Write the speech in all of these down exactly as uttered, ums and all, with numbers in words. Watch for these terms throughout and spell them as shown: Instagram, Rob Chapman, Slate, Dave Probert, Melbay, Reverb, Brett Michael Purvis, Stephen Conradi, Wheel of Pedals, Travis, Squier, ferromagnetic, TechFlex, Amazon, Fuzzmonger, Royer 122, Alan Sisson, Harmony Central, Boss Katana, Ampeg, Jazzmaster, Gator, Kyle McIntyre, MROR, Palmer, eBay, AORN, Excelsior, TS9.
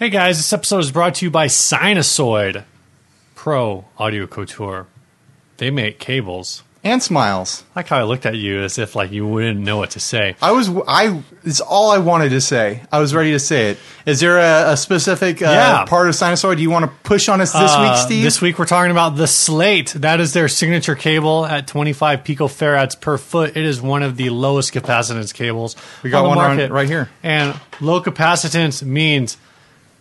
Hey guys, this episode is brought to you by Sinusoid Pro Audio Couture. They make cables. And smiles. I kind of looked at you as if like you wouldn't know what to say. I was, I, it's all I wanted to say. I was ready to say it. Is there a, a specific uh, yeah. part of Sinusoid you want to push on us this uh, week, Steve? This week we're talking about the Slate. That is their signature cable at twenty-five picofarads per foot. It is one of the lowest capacitance cables. We got on one on right here. And low capacitance means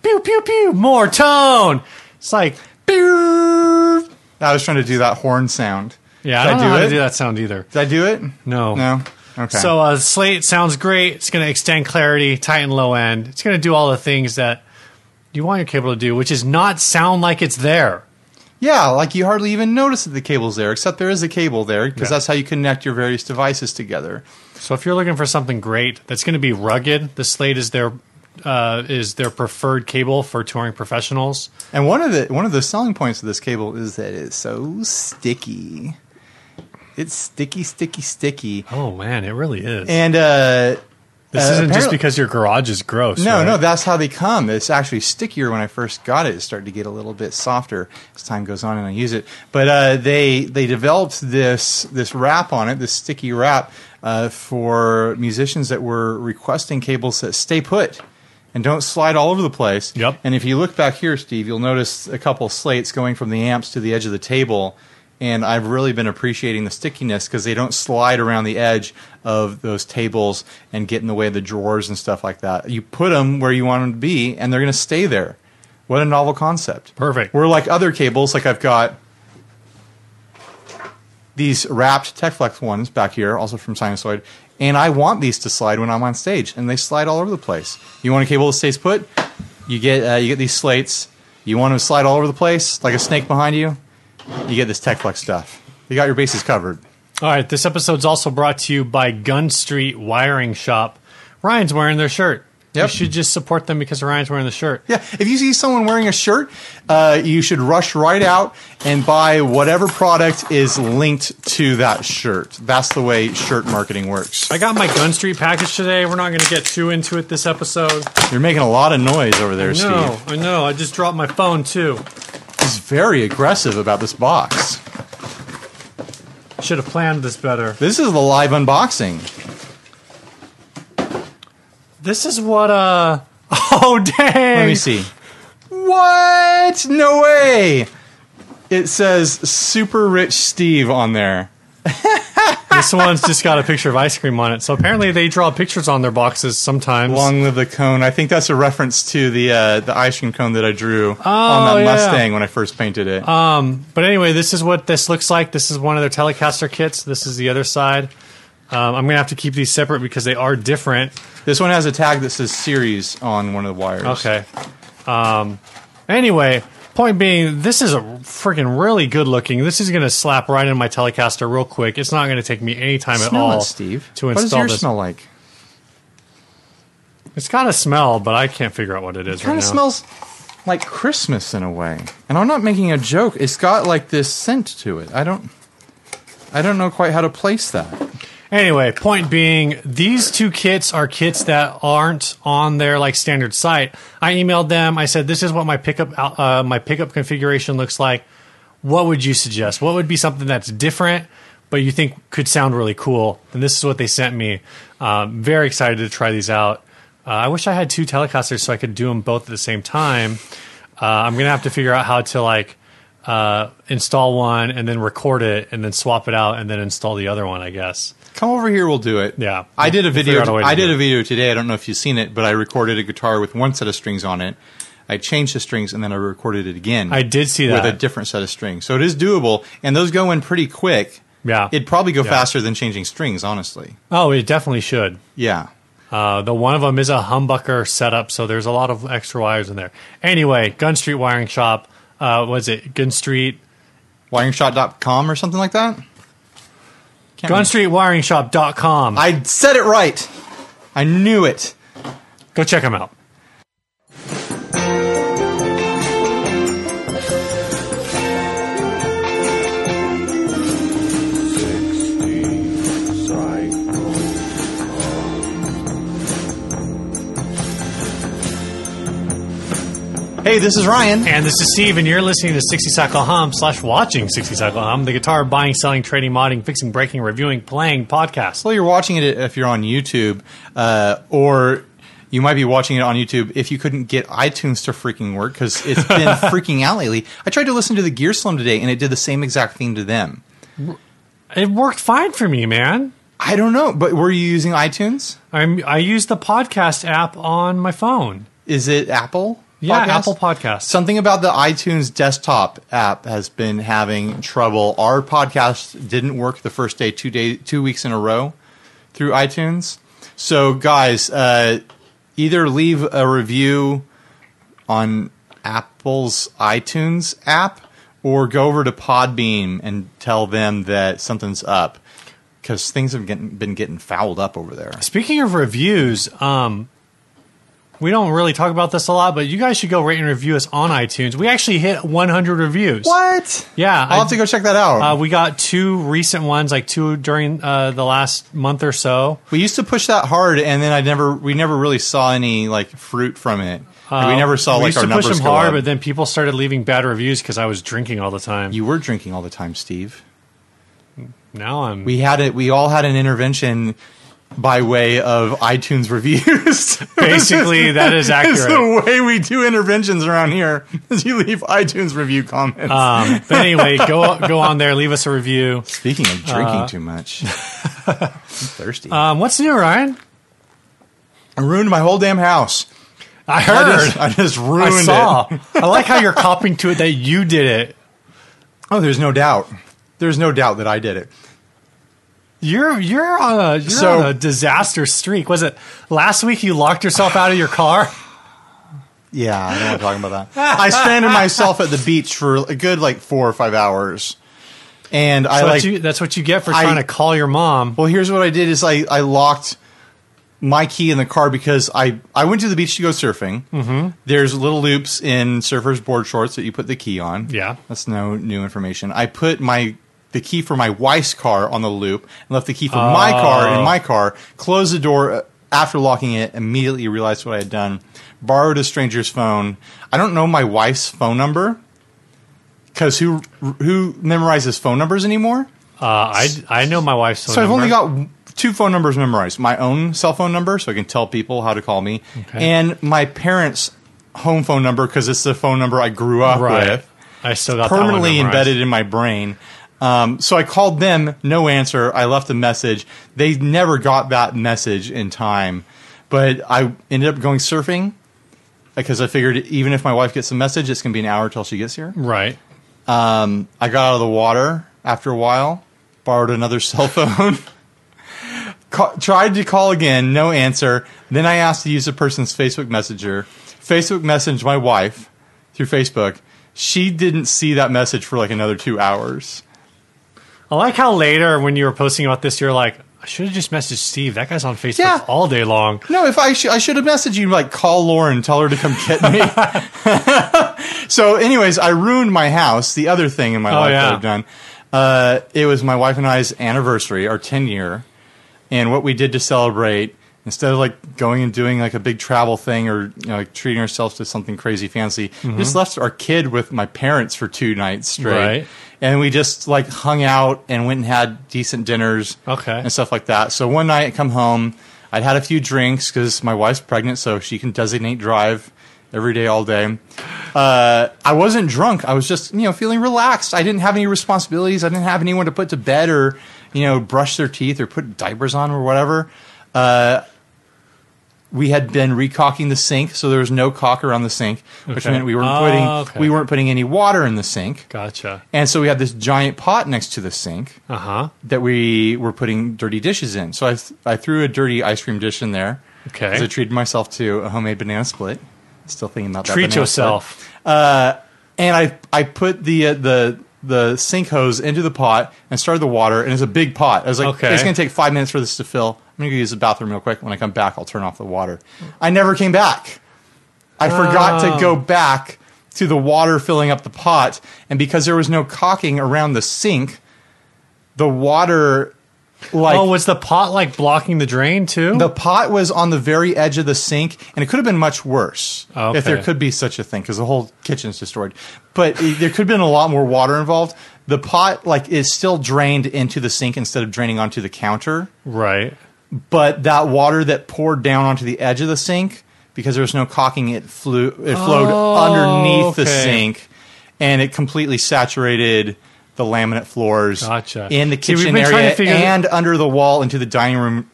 pew, pew, pew, more tone. It's like, pew. I was trying to do that horn sound. Yeah, Did I don't I do know how it? to do that sound either. Did I do it? No. No? Okay. So uh, Slate sounds great. It's going to extend clarity, tight and low end. It's going to do all the things that you want your cable to do, which is not sound like it's there. Yeah, like you hardly even notice that the cable's there, except there is a cable there, because yeah. that's how you connect your various devices together. So if you're looking for something great that's going to be rugged, the Slate is their uh, is their preferred cable for touring professionals. And one of the one of the selling points of this cable is that it's so sticky. It's sticky, sticky, sticky. Oh, man, it really is. And uh, this uh, isn't just because your garage is gross. No, right? no, that's how they come. It's actually stickier. When I first got it, it started to get a little bit softer as time goes on and I use it. But uh, they they developed this this wrap on it, this sticky wrap, uh, for musicians that were requesting cables that stay put and don't slide all over the place. Yep. And if you look back here, Steve, you'll notice a couple slates going from the amps to the edge of the table. And I've really been appreciating the stickiness because they don't slide around the edge of those tables and get in the way of the drawers and stuff like that. You put them where you want them to be, and they're going to stay there. What a novel concept. Perfect. We're like other cables. Like I've got these wrapped TechFlex ones back here, also from Sinusoid. And I want these to slide when I'm on stage, and they slide all over the place. You want a cable that stays put? You get, uh, you get these slates. You want them to slide all over the place like a snake behind you? You get this TechFlex stuff. You got your bases covered. All right, this episode's also brought to you by Gunstreet Wiring Shop. Ryan's wearing their shirt. Yep. You should just support them because Ryan's wearing the shirt. Yeah, if you see someone wearing a shirt, uh, you should rush right out and buy whatever product is linked to that shirt. That's the way shirt marketing works. I got my Gunstreet package today. We're not going to get too into it this episode. You're making a lot of noise over there, I know, Steve. I know. I just dropped my phone, too. He's very aggressive about this box. Should have planned this better. This is the live unboxing. This is what, uh... oh, dang! Let me see. What? No way! It says Super Rich Steve on there. This one's just got a picture of ice cream on it. So apparently they draw pictures on their boxes sometimes. Long live the cone. I think that's a reference to the uh, the ice cream cone that I drew oh, on that yeah. Mustang when I first painted it. Um, but anyway, this is what this looks like. This is one of their Telecaster kits. This is the other side. Um, I'm going to have to keep these separate because they are different. This one has a tag that says series on one of the wires. Okay. Um, anyway... Point being, this is a freaking really good looking. This is going to slap right in my Telecaster real quick. It's not going to take me any time smell at all it, Steve. to install this. What does yours this. smell like? It's got a smell, but I can't figure out what it is it right now. It kind of smells like Christmas in a way. And I'm not making a joke. It's got like this scent to it. I don't, I don't know quite how to place that. Anyway, point being, these two kits are kits that aren't on their like standard site. I emailed them. I said, "This is what my pickup uh, my pickup configuration looks like. What would you suggest? What would be something that's different, but you think could sound really cool?" And this is what they sent me. Um, very excited to try these out. Uh, I wish I had two Telecasters so I could do them both at the same time. Uh, I'm gonna have to figure out how to like uh, install one and then record it and then swap it out and then install the other one, I guess. Come over here, we'll do it. Yeah. I did a video we'll I did a video today. I don't know if you've seen it, but I recorded a guitar with one set of strings on it. I changed the strings and then I recorded it again. I did see that. With a different set of strings. So it is doable and those go in pretty quick. Yeah. It'd probably go yeah. faster than changing strings, honestly. Oh, it definitely should. Yeah. Uh, the one of them is a humbucker setup, so there's a lot of extra wires in there. Anyway, Gunstreet Wiring Shop, uh was it Gunstreet wiring shop dot com or something like that? gunstreet wiring shop dot com. I said it right. I knew it. Go check them out. Hey, this is Ryan. And this is Steve, and you're listening to sixty cycle hum slash watching sixty cycle hum, the guitar buying, selling, trading, modding, fixing, breaking, reviewing, playing podcast. Well, you're watching it if you're on YouTube, uh, or you might be watching it on YouTube if you couldn't get iTunes to freaking work, because it's been freaking out lately. I tried to listen to the Gear Slum today, and it did the same exact thing to them. It worked fine for me, man. I don't know, but were you using iTunes? I'm, I use the podcast app on my phone. Is it Apple? Yeah, podcast? Apple Podcasts. Something about the iTunes desktop app has been having trouble. Our podcast didn't work the first day, two day, two weeks in a row through iTunes. So, guys, uh, either leave a review on Apple's iTunes app or go over to Podbean and tell them that something's up, because things have getting, been getting fouled up over there. Speaking of reviews, um... we don't really talk about this a lot, but you guys should go rate and review us on iTunes. We actually hit one hundred reviews. What? Yeah. I'll I, have to go check that out. Uh, we got two recent ones, like two during uh, the last month or so. We used to push that hard, and then I never, we never really saw any like fruit from it. Uh, we never saw we like our numbers go up. We used to push them hard, but then people started leaving bad reviews because I was drinking all the time. You were drinking all the time, Steve. Now I'm... We had it. We all had an intervention by way of iTunes reviews. Basically, that is accurate. It's the way we do interventions around here, is you leave iTunes review comments. Um, but anyway, go go on there, leave us a review. Speaking of drinking uh, too much, I'm thirsty. Um, what's new, Ryan? I ruined my whole damn house. I heard. I just, I just ruined I saw. it. I like how you're copping to it that you did it. Oh, there's no doubt. There's no doubt that I did it. You're you're on a you're so, on a disaster streak. Was it last week you locked yourself out of your car? Yeah, I know I'm talking about that. I stranded myself at the beach for a good like four or five hours, and so I like you, that's what you get for trying I, to call your mom. Well, here's what I did: is I I locked my key in the car because I I went to the beach to go surfing. Mm-hmm. There's little loops in surfers' board shorts that you put the key on. Yeah, that's no new information. I put my the key for my wife's car on the loop and left the key for oh. my car in my car, closed the door after locking it, immediately realized what I had done, borrowed a stranger's phone. I don't know my wife's phone number, because who who memorizes phone numbers anymore? Uh, I, I know my wife's phone so number. So I've only got two phone numbers memorized. My own cell phone number, so I can tell people how to call me, okay, and my parents' home phone number, because it's the phone number I grew up right. with. I still got permanently that one embedded in my brain. Um, so I called them, no answer. I left a message. They never got that message in time, but I ended up going surfing because I figured even if my wife gets a message, it's going to be an hour till she gets here. Right. Um, I got out of the water after a while, borrowed another cell phone, Ca- tried to call again, no answer. Then I asked to use a person's Facebook Messenger, Facebook messaged my wife through Facebook. She didn't see that message for like another two hours. I like how later when you were posting about this, you're like, I should have just messaged Steve. That guy's on Facebook yeah. all day long. No, if I sh- I should have messaged you, like, call Lauren, tell her to come get me. So anyways, I ruined my house. The other thing in my oh, life yeah. that I've done, uh, it was my wife and I's anniversary, our ten year. And what we did to celebrate, instead of like going and doing like a big travel thing or you know, like treating ourselves to something crazy fancy, mm-hmm. just left our kid with my parents for two nights straight. Right. And we just like hung out and went and had decent dinners okay. and stuff like that. So one night I come home, I'd had a few drinks because my wife's pregnant, so she can designate drive every day, all day. Uh, I wasn't drunk. I was just, you know, feeling relaxed. I didn't have any responsibilities. I didn't have anyone to put to bed or, you know, brush their teeth or put diapers on or whatever. Uh, we had been recocking the sink, so there was no caulk around the sink, okay. which meant we weren't oh, putting okay. we weren't putting any water in the sink. Gotcha. And so we had this giant pot next to the sink uh-huh. that we were putting dirty dishes in. So I th- I threw a dirty ice cream dish in there. Okay. Because I treated myself to a homemade banana split. Still thinking about that. Treat yourself. Uh, and I I put the uh, the the sink hose into the pot and started the water, and it's a big pot. I was like, okay. it's going to take five minutes for this to fill. I'm going to go use the bathroom real quick. When I come back, I'll turn off the water. I never came back. I oh. forgot to go back to the water filling up the pot. And because there was no caulking around the sink, the water Like, oh, was the pot like blocking the drain too? The pot was on the very edge of the sink, and it could have been much worse okay. if there could be such a thing, because the whole kitchen's destroyed. But there could have been a lot more water involved. The pot like is still drained into the sink instead of draining onto the counter. Right. But that water that poured down onto the edge of the sink, because there was no caulking, it flew. It flowed oh, underneath okay. the sink, and it completely saturated the laminate floors gotcha. in the kitchen See, area and that- under the wall into the dining room,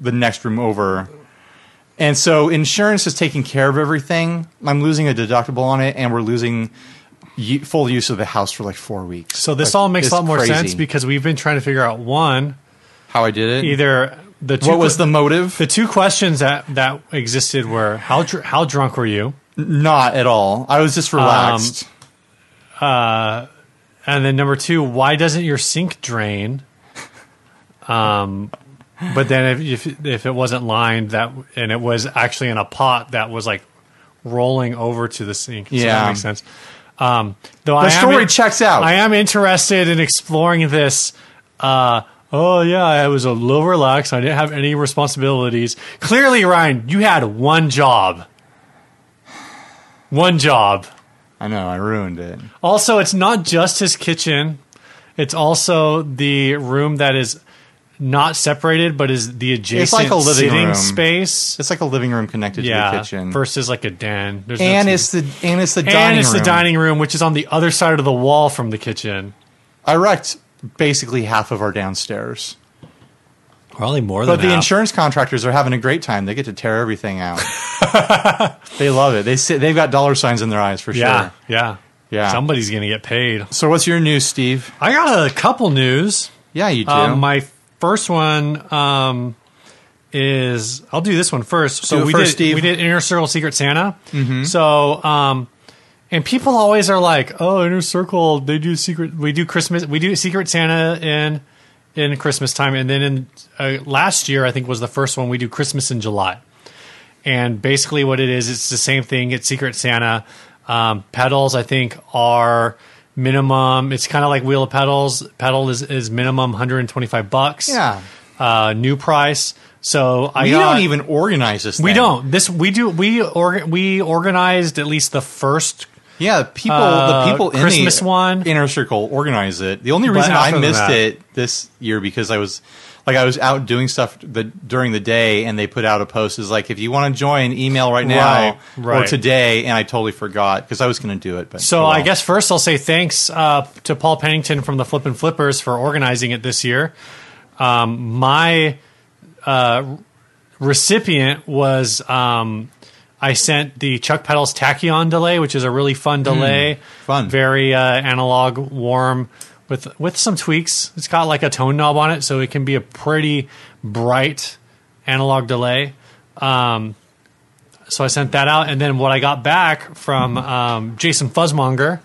the next room over. And so insurance is taking care of everything. I'm losing a deductible on it, and we're losing full use of the house for like four weeks. So this like, all makes a lot more crazy. sense, because we've been trying to figure out, one, how I did it. Either the two what was the motive? The two questions that, that existed were, how dr- how drunk were you? Not at all. I was just relaxed. Um, uh. And then number two, why doesn't your sink drain? Um, but then if, if if it wasn't lined, that and it was actually in a pot that was like rolling over to the sink. So yeah, that makes sense. Um, though the I story am, checks out. I am interested in exploring this. Uh, oh yeah, I was a little relaxed. I didn't have any responsibilities. Clearly, Ryan, you had one job. One job. I know, I ruined it. Also, it's not just his kitchen. It's also the room that is not separated, but is the adjacent it's like a living sitting room. space. It's like a living room connected yeah, to the kitchen. Versus like a den. There's and, no it's the, and it's the dining room. And it's the dining room, which is on the other side of the wall from the kitchen. I wrecked basically half of our downstairs. Probably more than that. But the half. insurance contractors are having a great time. They get to tear everything out. They love it. They sit, they've got dollar signs in their eyes for yeah, sure. Yeah, yeah. Somebody's going to get paid. So what's your news, Steve? I got a couple news. Yeah, you do. Um, my first one um, is... I'll do this one first. So we, first, did, Steve. we did Inner Circle Secret Santa. Mm-hmm. So... Um, and people always are like, oh, Inner Circle, they do Secret... We do Christmas... We do Secret Santa in... in Christmas time, and then in uh, last year I think was the first one we do Christmas in July. And basically what it is, it's the same thing. It's Secret Santa. Um, pedals I think are minimum. It's kind of like Wheel of Pedals. Pedal is, is minimum one hundred twenty-five bucks. Yeah. Uh, new price. So I we got, don't even organize this. Thing. We don't. This we do. We or, we organized at least the first. Yeah, people. Uh, the people in Christmas the one. Inner Circle organize it. The only reason I missed that. it this year because I was, like, I was out doing stuff the, during the day, and they put out a post is like, if you want to join, email right now right, right. or today. And I totally forgot because I was going to do it. But so I guess first I'll say thanks uh, to Paul Pennington from the Flippin' Flippers for organizing it this year. Um, my uh, recipient was. Um, I sent the Chuck Pedals Tachyon delay, which is a really fun delay. Mm, fun. Very uh, analog, warm, with with some tweaks. It's got like a tone knob on it, so it can be a pretty bright analog delay. Um, so I sent that out. And then what I got back from um, Jason Fuzzmonger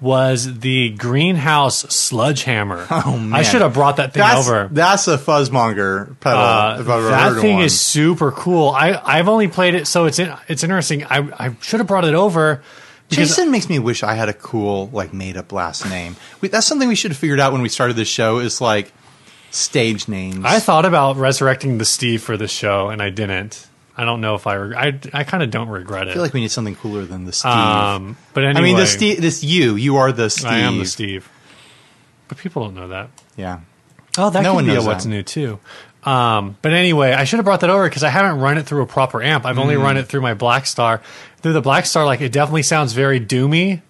was the Greenhouse Sludge Hammer. Oh, man. I should have brought that thing that's, over. That's a Fuzzmonger pedal. Uh, if I've ever that heard thing one. is super cool. I, I've only played it, so it's in, it's interesting. I, I should have brought it over. Jason makes me wish I had a cool, like, made-up last name. We, that's something we should have figured out when we started this show is, like, stage names. I thought about resurrecting the Steve for this show, and I didn't. I don't know if I reg- I, I kind of don't regret it. I feel like we need something cooler than the Steve. Um, but anyway, I mean, the Steve, this you, you are the Steve. I am the Steve. But people don't know that. Yeah. Oh, that no could be a what's that. new too. Um, but anyway, I should have brought that over because I haven't run it through a proper amp. I've mm. only run it through my Blackstar. Through the Blackstar, like it definitely sounds very doomy,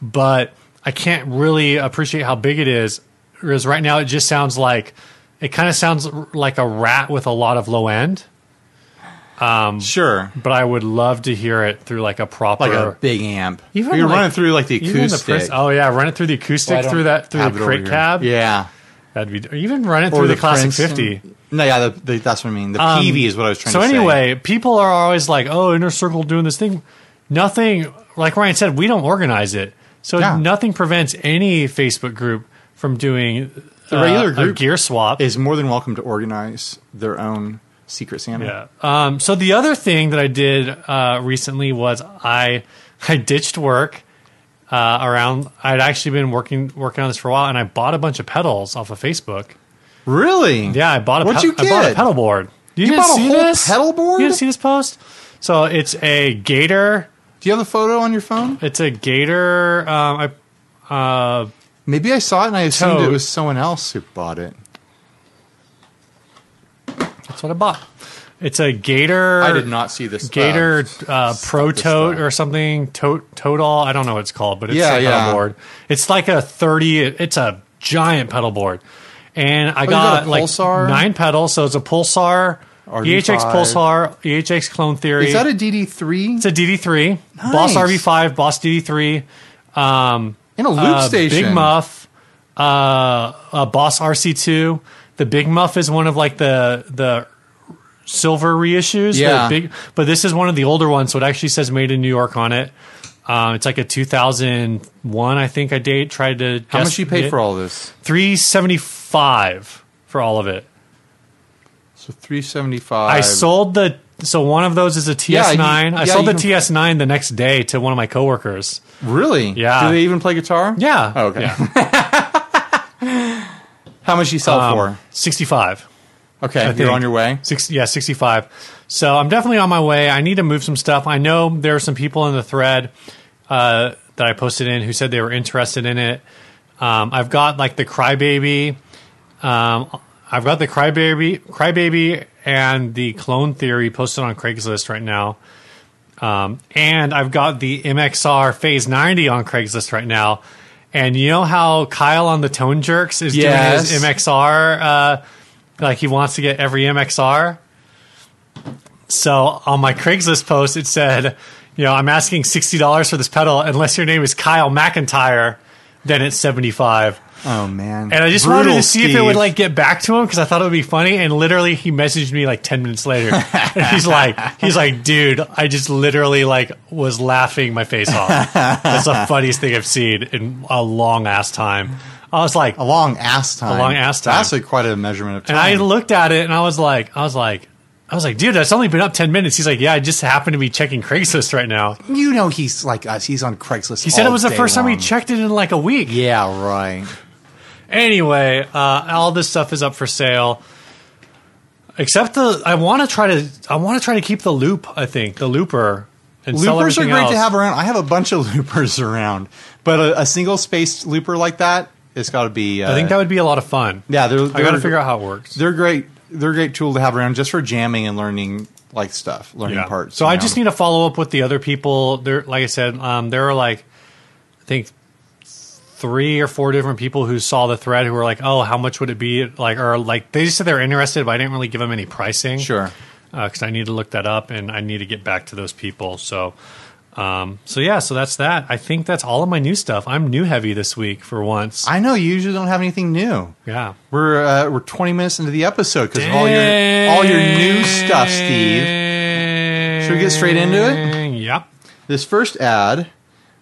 but I can't really appreciate how big it is. Whereas right now, it just sounds like it kind of sounds like a rat with a lot of low end. Um, sure, but I would love to hear it through like a proper, like a big amp. Even you're like, running through like the acoustic. The pres- oh yeah, run it through the acoustic well, through that through the crate cab. Yeah, that'd be even run it or through the, the Classic fifty. No, yeah, the, the, that's what I mean. The um, P V is what I was trying. So to So anyway, say. people are always like, "Oh, Inner Circle doing this thing." Nothing, like Ryan said, we don't organize it, so yeah. nothing prevents any Facebook group from doing the regular uh, group a gear swap. Is more than welcome to organize their own. Secret Santa. Yeah. Um, so the other thing that I did uh, recently was I I ditched work uh, around. I'd actually been working working on this for a while, and I bought a bunch of pedals off of Facebook. Really? Yeah, I bought a, What'd pe- you get? I bought a pedal board. You, you didn't bought a see whole this? Pedal board? You didn't see this post? So it's a Gator. Do you have the photo on your phone? It's a Gator. Um, I, uh, Maybe I saw it and I assumed toad. It was someone else who bought it. That's what I bought. It's a Gator. I did not see this. Gator uh, Pro Tote or something. Tote, tote all. I don't know what it's called, but it's yeah, a pedal yeah. board. It's like a thirty. It's a giant pedal board. And I oh, got, got like nine pedals. So it's a Pulsar, R D five. E H X Pulsar, E H X Clone Theory. Is that a D D three? It's a D D three. Nice. Boss R V five, Boss D D three. Um, In a loop uh, station. Big Muff, uh, a Boss R C two. The Big Muff is one of like the the silver reissues. Yeah. Big, but this is one of the older ones. So it actually says made in New York on it. Um, it's like a two thousand one, I think. I date tried to. How guess much you paid it. For all this? three seventy-five for all of it. So three seventy-five. I sold the. So one of those is a T S nine. Yeah, you, I yeah, sold the T S nine the next day to one of my coworkers. Really? Yeah. Do they even play guitar? Yeah. Oh, okay. Yeah. How much you sell um, for? sixty-five. Okay, I you're think. On your way. Six, yeah, sixty-five. So I'm definitely on my way. I need to move some stuff. I know there are some people in the thread uh, that I posted in who said they were interested in it. Um, I've got like the Crybaby. Um, I've got the Crybaby, Crybaby, and the Clone Theory posted on Craigslist right now. Um, and I've got the M X R Phase ninety on Craigslist right now. And you know how Kyle on the Tone Jerks is yes. doing his M X R? Uh, like he wants to get every M X R. So on my Craigslist post, it said, you know, I'm asking sixty dollars for this pedal. Unless your name is Kyle McIntyre, then it's seventy-five dollars. Oh, man. And I just Brutal wanted to see Steve. If it would, like, get back to him because I thought it would be funny. And literally he messaged me, like, ten minutes later. And he's like, he's like, dude, I just literally, like, was laughing my face off. That's the funniest thing I've seen in a long-ass time. I was like... A long-ass time. A long-ass time. That's, like, quite a measurement of time. And I looked at it, and I was like, I was like... I was like, dude, that's only been up ten minutes. He's like, yeah, I just happened to be checking Craigslist right now. You know he's like us. He's on Craigslist He said it was the first long. Time he checked it in like a week. Yeah, right. Anyway, uh, all this stuff is up for sale. Except the I want to try to I want to try to keep the loop, I think, the looper. And loopers are great else. To have around. I have a bunch of loopers around. But a, a single-spaced looper like that, it's got to be uh, I think that would be a lot of fun. Yeah, they're, they're, I got to figure out how it works. They're great. They're a great tool to have around just for jamming and learning like stuff, learning yeah. parts. So I know? Just need to follow up with the other people. There, like I said, um, there are like I think three or four different people who saw the thread who were like, "Oh, how much would it be?" Like, or like they just said they're interested, but I didn't really give them any pricing. Sure, because uh, I need to look that up and I need to get back to those people. So, um, so yeah, so that's that. I think that's all of my new stuff. I'm new heavy this week for once. I know you usually don't have anything new. Yeah, we're uh, we're twenty minutes into the episode because of all your all your new stuff, Steve. Should we get straight into it? Yep. This first ad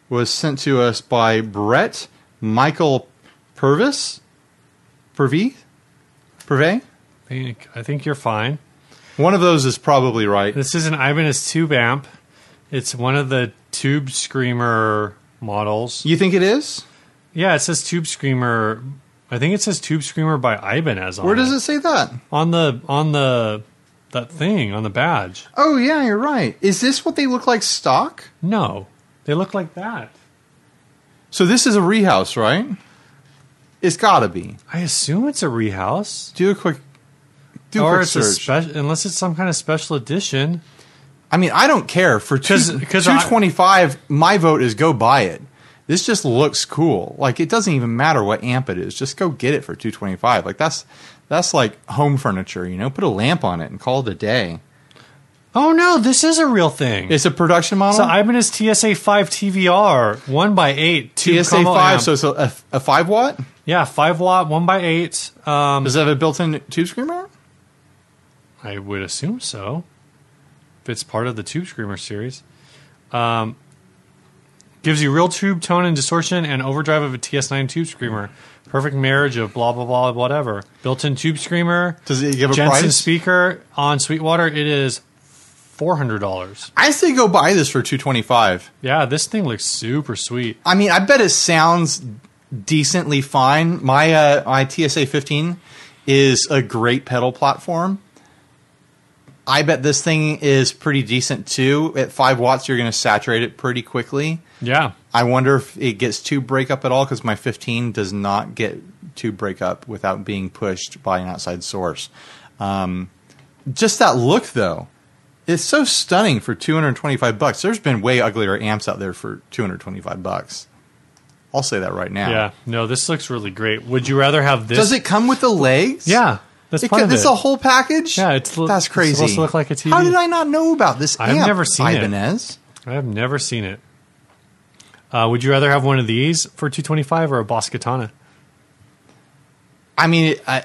was sent to us by Brett Michael Purvis. Purvey? Purvey? I think I think you're fine. One of those is probably right. This is an Ibanez Tube amp. It's one of the Tube Screamer models. You think it is? Yeah, it says Tube Screamer. I think it says Tube Screamer by Ibanez on it. Where does it say that? On the on the that thing, on the badge. Oh, yeah, you're right. Is this what they look like stock? No. They look like that. So this is a rehouse, right? It's got to be. I assume it's a rehouse. Do a quick do or a quick it's search. A spe- unless it's some kind of special edition. I mean, I don't care. For two, Cause, cause two twenty-five, I, my vote is go buy it. This just looks cool. Like, it doesn't even matter what amp it is. Just go get it for two twenty-five. Like, that's that's like home furniture, you know? Put a lamp on it and call it a day. Oh, no, this is a real thing. It's a production model? So Ibanez T S A five T V R, one by eight. T S A five, so it's a, a five watt? Yeah, five watt, one by eight. Um, Does it have a built-in Tube Screamer? I would assume so. It's part of the Tube Screamer series. Um, gives you real tube tone and distortion and overdrive of a T S nine Tube Screamer. Perfect marriage of blah, blah, blah, whatever. Built-in Tube Screamer. Does it give a Jensen price? Jensen speaker on Sweetwater. It is four hundred dollars. I say go buy this for two hundred twenty-five dollars. Yeah, this thing looks super sweet. I mean, I bet it sounds decently fine. My uh, my T S A fifteen is a great pedal platform. I bet this thing is pretty decent too. At five watts, you're going to saturate it pretty quickly. Yeah. I wonder if it gets tube breakup at all, because my fifteen does not get tube breakup without being pushed by an outside source. Um, just that look, though. It's so stunning for two hundred twenty-five bucks. There's been way uglier amps out there for two hundred twenty-five bucks. I'll say that right now. Yeah. No, this looks really great. Would you rather have this? Does it come with the legs? Yeah. That's part of it. This a whole package? Yeah, it's that's crazy. It's supposed to look like a T V. How did I not know about this amp? I've never seen it. Ibanez. I've never seen it. Uh, would you rather have one of these for two hundred twenty-five dollars or a Boss Katana? I mean, it, I,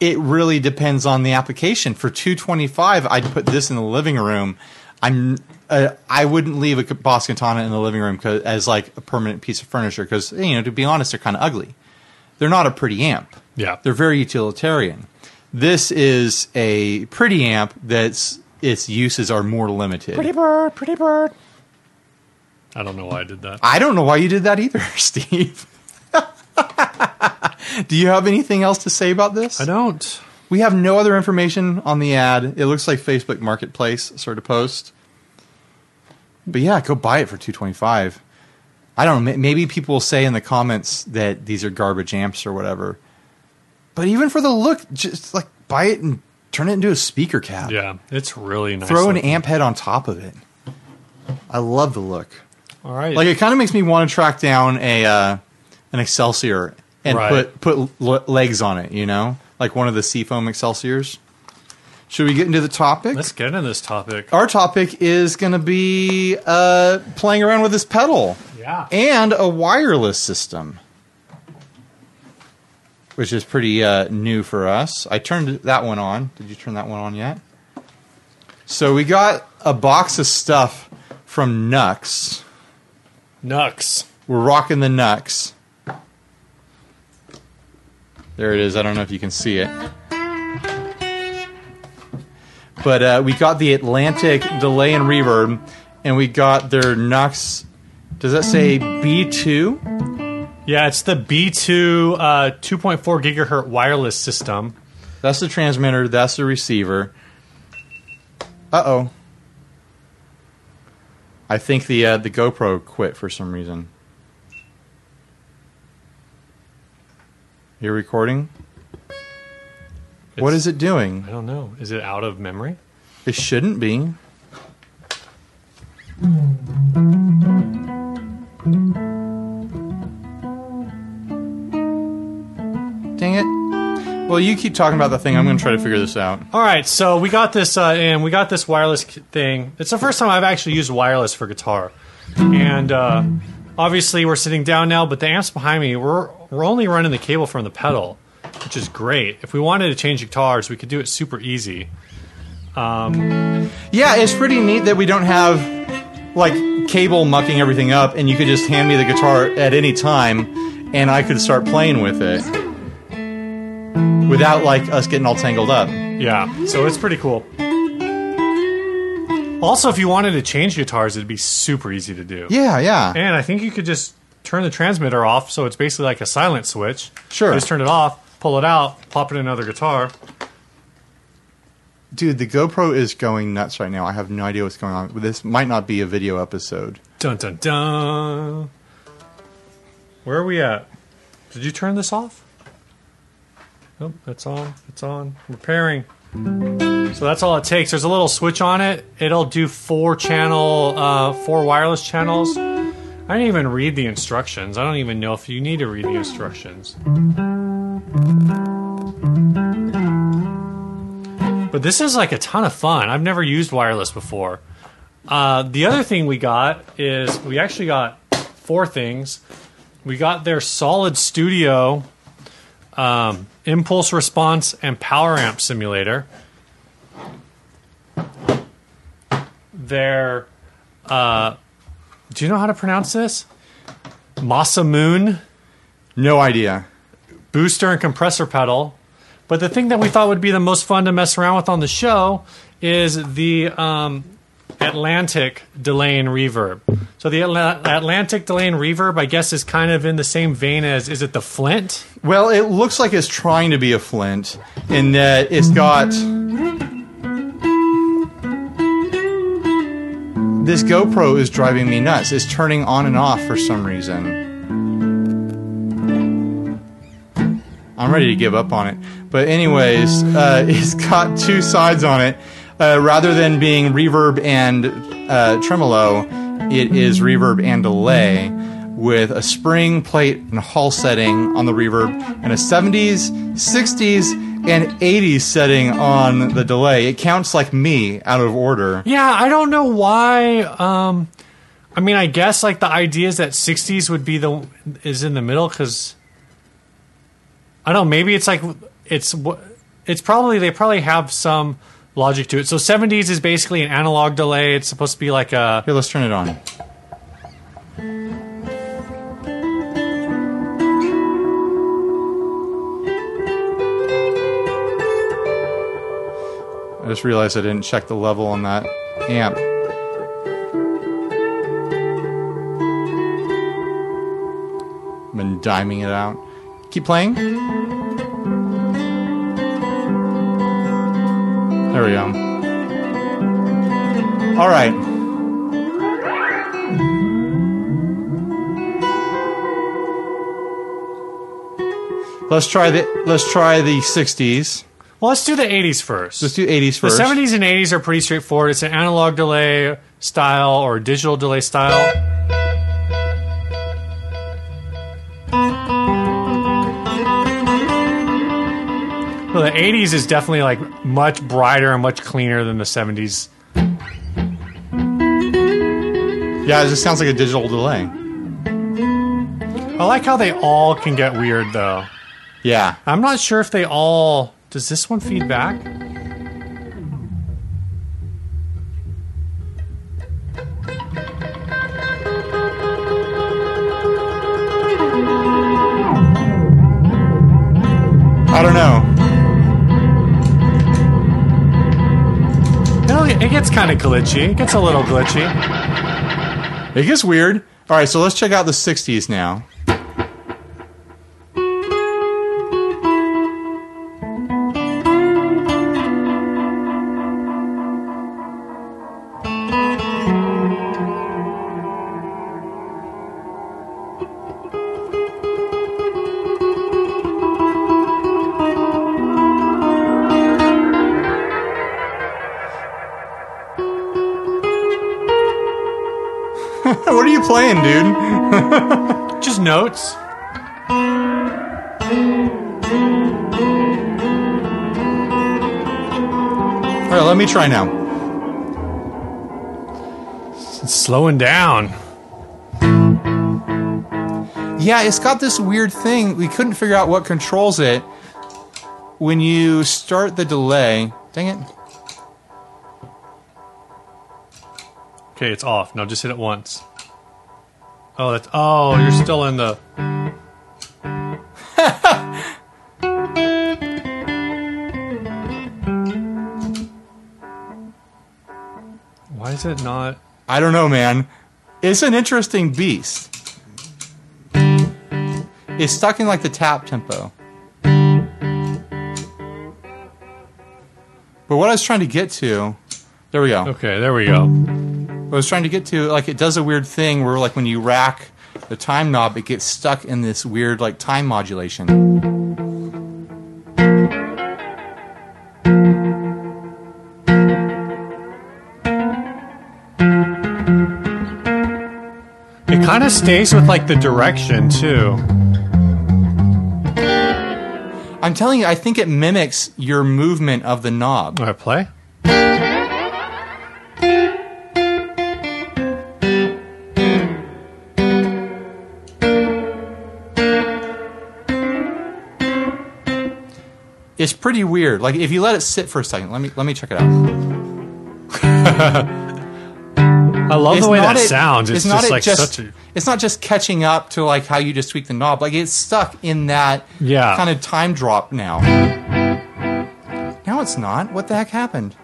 it really depends on the application. For two hundred twenty-five dollars, I'd put this in the living room. I'm uh, I wouldn't leave a Boss Katana in the living room as like a permanent piece of furniture because, you know, to be honest, they're kind of ugly. They're not a pretty amp. Yeah, they're very utilitarian. This is a pretty amp that's its uses are more limited. Pretty bird, pretty bird. I don't know why I did that. I don't know why you did that either, Steve. Do you have anything else to say about this? I don't. We have no other information on the ad. It looks like Facebook Marketplace sort of post. But yeah, go buy it for two hundred twenty-five dollars. I don't know. Maybe people will say in the comments that these are garbage amps or whatever. But even for the look, just like buy it and turn it into a speaker cab. Yeah, it's really nice. Throw an amp head on top of it. I love the look. All right. Like it kind of makes me want to track down a uh, an Excelsior and put put legs on it, you know? Like one of the Seafoam Excelsiors. Should we get into the topic? Let's get into this topic. Our topic is going to be uh, playing around with this pedal. Yeah. And a wireless system. Which is pretty uh, new for us. I turned that one on. Did you turn that one on yet? So we got a box of stuff from Nux. Nux. We're rocking the Nux. There it is. I don't know if you can see it. But uh, we got the Atlantic Delay and Reverb. And we got their Nux. Does that say B two? Yeah, it's the B two uh, two point four gigahertz wireless system. That's the transmitter. That's the receiver. Uh-oh. I think the uh, the GoPro quit for some reason. You're recording? It's, what is it doing? I don't know. Is it out of memory? It shouldn't be. Dang it. Well, you keep talking about the thing. I'm going to try to figure this out. All right, so we got this, uh, and we got this wireless thing. It's the first time I've actually used wireless for guitar. And uh, obviously we're sitting down now, but the amps behind me, we're, we're only running the cable from the pedal, which is great. If we wanted to change guitars, we could do it super easy. Um, yeah, it's pretty neat that we don't have, like, cable mucking everything up, and you could just hand me the guitar at any time, and I could start playing with it. Without, like, us getting all tangled up. Yeah, so it's pretty cool. Also, if you wanted to change guitars, it'd be super easy to do. Yeah, yeah. And I think you could just turn the transmitter off, so it's basically like a silent switch. Sure. You just turn it off, pull it out, pop it in another guitar. Dude, the GoPro is going nuts right now. I have no idea what's going on. This might not be a video episode. Dun, dun, dun. Where are we at? Did you turn this off? Oh, it's on. It's on. Repairing. So that's all it takes. There's a little switch on it. It'll do four channel, uh, four wireless channels. I didn't even read the instructions. I don't even know if you need to read the instructions. But this is like a ton of fun. I've never used wireless before. Uh, the other thing we got is we actually got four things. We got their Solid Studio... Um, impulse response and power amp simulator. Their, uh, do you know how to pronounce this? Masamoon? No idea. Booster and compressor pedal. But the thing that we thought would be the most fun to mess around with on the show is the um, Atlantic delay and reverb. So the Atla- Atlantic delay and reverb, I guess, is kind of in the same vein as, is it the Flint? Well, it looks like it's trying to be a Flint in that it's got this GoPro is driving me nuts. It's turning on and off for some reason. I'm ready to give up on it. But anyways, uh, it's got two sides on it. Uh, rather than being reverb and uh, tremolo, it is reverb and delay with a spring plate and hall setting on the reverb and a seventies, sixties, and eighties setting on the delay. It counts like me out of order. Yeah, I don't know why. Um, I mean, I guess like the idea is that sixties would be the is in the middle because I don't know. Maybe it's like it's it's probably they probably have some logic to it. So seventies is basically an analog delay. It's supposed to be like a... Here, let's turn it on. I just realized I didn't check the level on that amp. I've been diming it out. Keep playing. There we go. All right. Let's try the let's try the sixties. Well, let's do the eighties first. Let's do eighties first. The seventies and eighties are pretty straightforward. It's an analog delay style or digital delay style. Well, the eighties is definitely like much brighter and much cleaner than the seventies. Yeah, it just sounds like a digital delay. I like how they all can get weird, though. Yeah. I'm not sure if they all... Does this one feed back? I don't know. It gets kind of glitchy. It gets a little glitchy. It gets weird. All right, so let's check out the sixties now. Playing, dude. Just notes. All right, let me try now. It's slowing down. Yeah, it's got this weird thing. We couldn't figure out what controls it when you start the delay. Dang it. Okay, it's off. Now just hit it once. Oh, that's... Oh, you're still in the... Why is it not... I don't know, man. It's an interesting beast. It's stuck in, like, the tap tempo. But what I was trying to get to... There we go. Okay, there we go. I was trying to get to, like, it does a weird thing where, like, when you rack the time knob, it gets stuck in this weird, like, time modulation. It kind of stays with, like, the direction, too. I'm telling you, I think it mimics your movement of the knob. All right, play. It's pretty weird. Like if you let it sit for a second, let me let me check it out. I love it's the way that it sounds. It's, it's just not like just, such a... It's not just catching up to like how you just tweak the knob. Like it's stuck in that yeah. kind of time drop now. Now it's not. What the heck happened?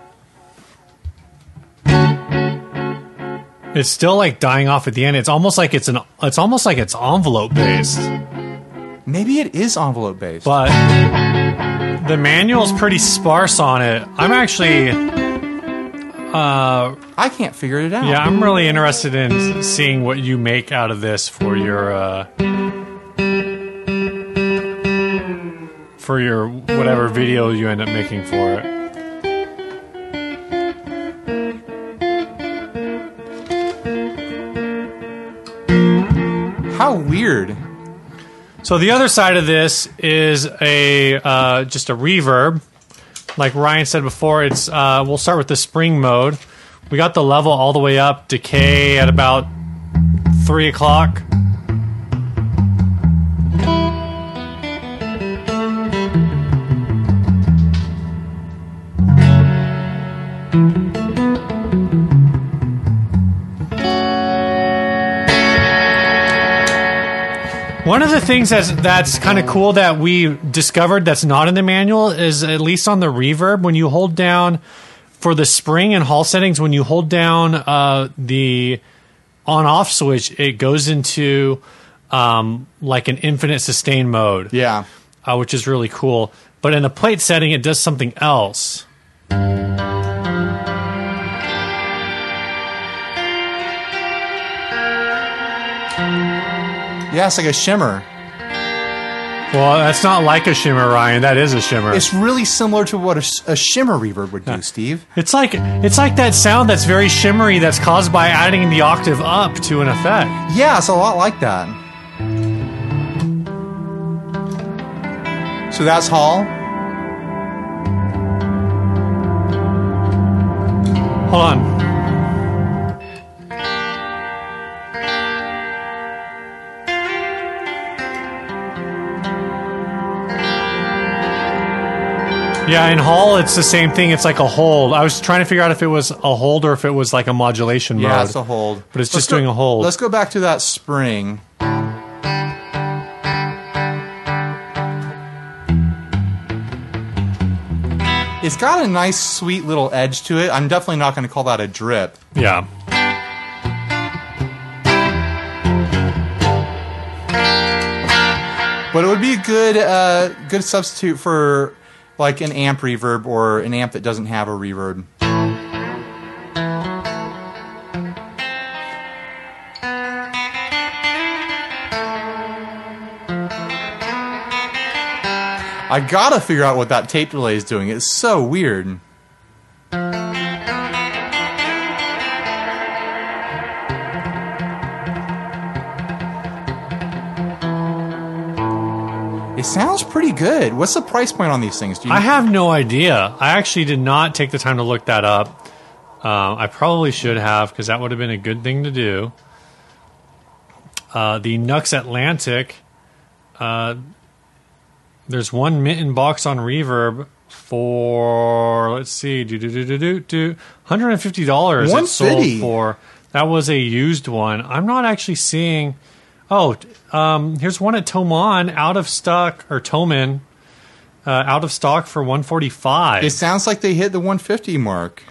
It's still like dying off at the end. It's almost like it's an. It's almost like it's envelope based. Maybe it is envelope based, but the manual is pretty sparse on it. I'm actually. Uh, I can't figure it out. Yeah, I'm really interested in seeing what you make out of this for your. Uh, for your whatever video you end up making for it. How weird. So the other side of this is a uh, just a reverb. Like Ryan said before, it's uh, we'll start with the spring mode. We got the level all the way up, decay at about three o'clock. One of the things that's, that's kind of cool that we discovered that's not in the manual is, at least on the reverb, when you hold down for the spring and hall settings, when you hold down uh, the on-off switch, it goes into um, like an infinite sustain mode. Yeah. Uh, which is really cool. But in the plate setting, it does something else. Yeah, it's like a shimmer. Well, that's not like a shimmer, Ryan. That is a shimmer. It's really similar to what a, a shimmer reverb would do, yeah. Steve. It's like it's like that sound that's very shimmery that's caused by adding the octave up to an effect. Yeah, it's a lot like that. So that's hall. Hold on. Yeah, in hall, it's the same thing. It's like a hold. I was trying to figure out if it was a hold or if it was like a modulation yeah, mode. Yeah, it's a hold. But it's let's just go, doing a hold. Let's go back to that spring. It's got a nice, sweet little edge to it. I'm definitely not going to call that a drip. Yeah. But it would be a good, uh, good substitute for... like an amp reverb or an amp that doesn't have a reverb. I gotta figure out what that tape delay is doing. It's so weird. It sounds pretty good. What's the price point on these things? Do you I have no idea. I actually did not take the time to look that up. Um, I probably should have, because that would have been a good thing to do. Uh, the Nux Atlantic. Uh, there's one mitten box on reverb for, let's see, do do do do do do one hundred fifty dollars. It sold for. That was a used one. I'm not actually seeing. Oh, um, here's one at Toman, out of stock, or Toman, uh, out of stock for one forty-five. It sounds like they hit the one fifty mark.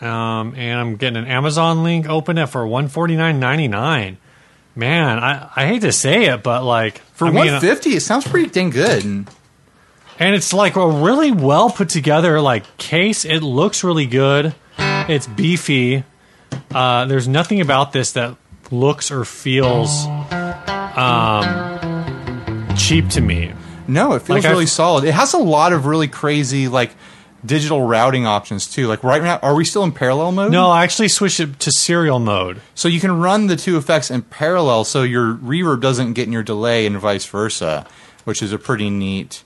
Um, and I'm getting an Amazon link open at for one forty-nine ninety-nine. Man, I, I hate to say it, but like for I one fifty, mean, it sounds pretty dang good. And it's like a really well put together like case. It looks really good. It's beefy. Uh, there's nothing about this that looks or feels um, cheap to me. No, it feels like really I've, solid. It has a lot of really crazy like digital routing options too. Like right now, are we still in parallel mode? No, I actually switched it to serial mode. So you can run the two effects in parallel, so your reverb doesn't get in your delay and vice versa, which is a pretty neat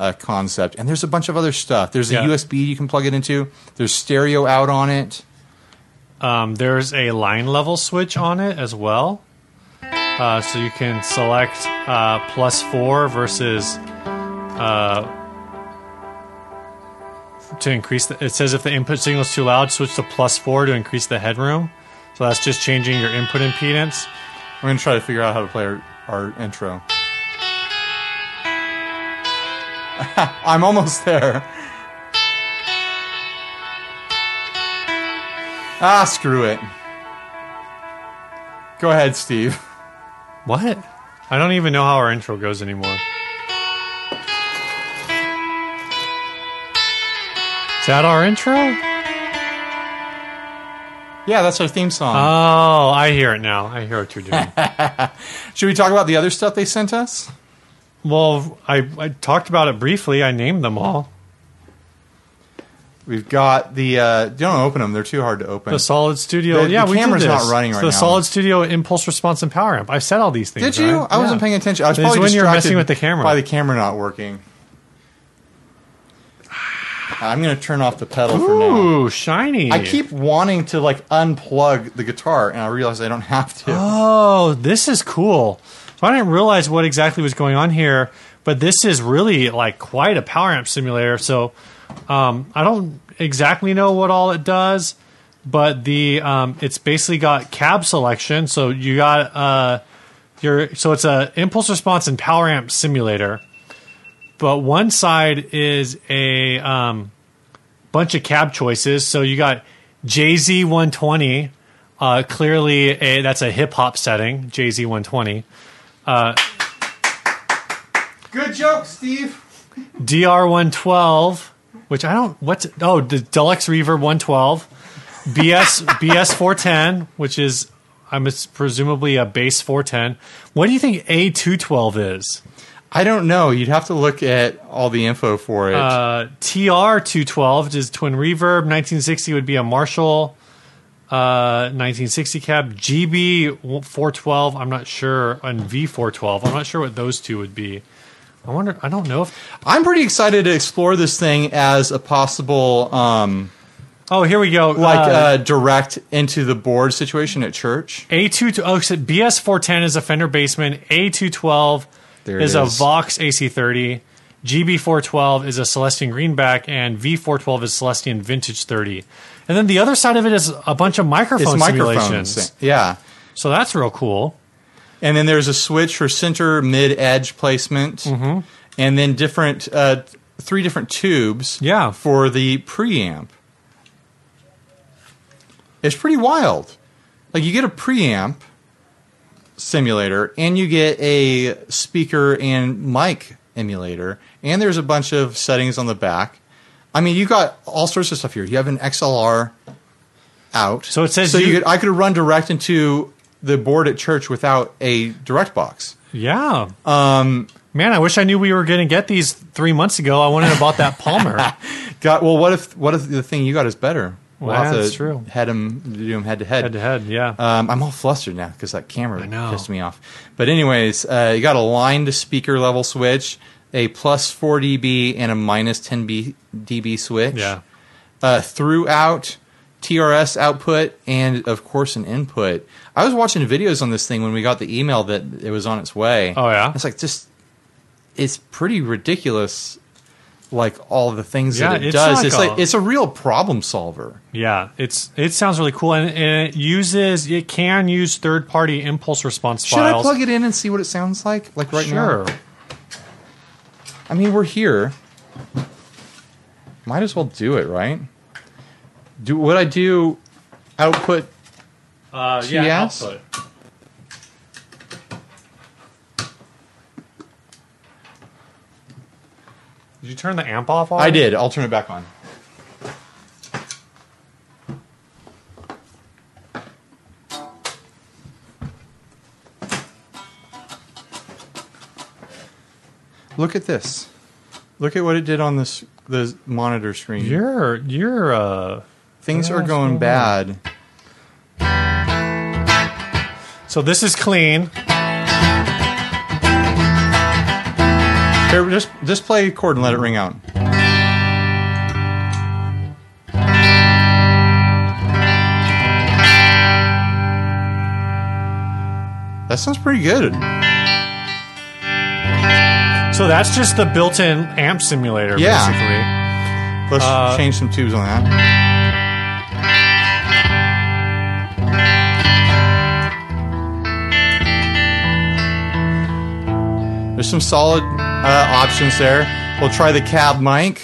uh, concept. And there's a bunch of other stuff. There's a yeah. U S B you can plug it into. There's stereo out on it. Um, there's a line level switch on it as well. Uh, so you can select uh, plus four versus uh, to increase the, it says if the input signal is too loud, switch to plus four to increase the headroom. So that's just changing your input impedance. I'm going to try to figure out how to play our, our intro. I'm almost there. Ah, screw it. Go ahead, Steve. What? I don't even know how our intro goes anymore. Is that our intro? Yeah, that's our theme song. Oh, I hear it now. I hear what you're doing. Should we talk about the other stuff they sent us? Well, I, I talked about it briefly. I named them all. We've got the... Uh, don't open them. They're too hard to open. The Solid Studio... The, yeah, the camera's we did this. Not running right so the now. The Solid Studio Impulse Response and Power Amp. I said all these things, Did you? Right? I yeah. wasn't paying attention. I was it's probably when distracted you're messing with the camera. By the camera not working. I'm going to turn off the pedal Ooh, for now. Ooh, shiny. I keep wanting to, like, unplug the guitar, and I realize I don't have to. Oh, this is cool. So I didn't realize what exactly was going on here, but this is really, like, quite a power amp simulator. So um, I don't exactly know what all it does, but the um, it's basically got cab selection. So you got uh, your so it's a impulse response and power amp simulator. But one side is a um, bunch of cab choices. So you got J Z one twenty. Uh, clearly, a, that's a hip-hop setting, J Z one twenty. Uh, Good joke, Steve. D R one twelve, which I don't... What's, oh, the Deluxe Reverb one twelve. B S B S four ten, which is I'm presumably a bass four ten. What do you think A two twelve is? I don't know. You'd have to look at all the info for it. Uh, T R two twelve is twin reverb. nineteen sixty would be a Marshall uh, nineteen sixty cab. G B four twelve, I'm not sure. And V four twelve, I'm not sure what those two would be. I wonder. I don't know if... I'm pretty excited to explore this thing as a possible... Um, oh, here we go. Like uh, uh, direct into the board situation at church. A two... Oh, so B S four ten is a Fender Bassman. A two twelve... There is, is a Vox A C thirty, G B four twelve is a Celestian Greenback, and V four twelve is Celestian Vintage thirty. And then the other side of it is a bunch of microphone it's simulations. Microphones. Yeah. So that's real cool. And then there's a switch for center, mid-edge placement, mm-hmm. and then different uh, three different tubes yeah. for the preamp. It's pretty wild. Like, you get a preamp simulator, and you get a speaker and mic emulator, and there's a bunch of settings on the back. I mean, you got all sorts of stuff here. You have an X L R out, so it says so you, you could, I could run direct into the board at church without a direct box. Yeah, um, man, I wish I knew we were going to get these three months ago. I wouldn't have bought that Palmer. God, well, what if what if the thing you got is better? We'll wow, have to that's true. Head him, do him head to head. Head to head, yeah. Um, I'm all flustered now because that camera pissed me off. But anyways, uh, you got a line to speaker level switch, a plus four dB and a minus ten dB switch. Yeah. Uh, throughout T R S output and of course an input. I was watching videos on this thing when we got the email that it was on its way. Oh yeah. It's like just, it's pretty ridiculous. Like all the things yeah, that it it's does, like it's like a, it's a real problem solver. Yeah, it's it sounds really cool, and, and it uses it can use third party impulse response Should files. Should I plug it in and see what it sounds like? Like right sure. now. I mean, we're here. Might as well do it, right? Do what I do. Output. Uh, T S? Yeah, output. Did you turn the amp off already? I did. I'll turn it back on. Look at this. Look at what it did on this the monitor screen. You're you're uh things are going bad. So this is clean. Just, just play a chord and let it ring out. That sounds pretty good. So that's just the built-in amp simulator, yeah. basically. Let's uh, change some tubes on that. There's some solid uh, options there. We'll try the cab mic.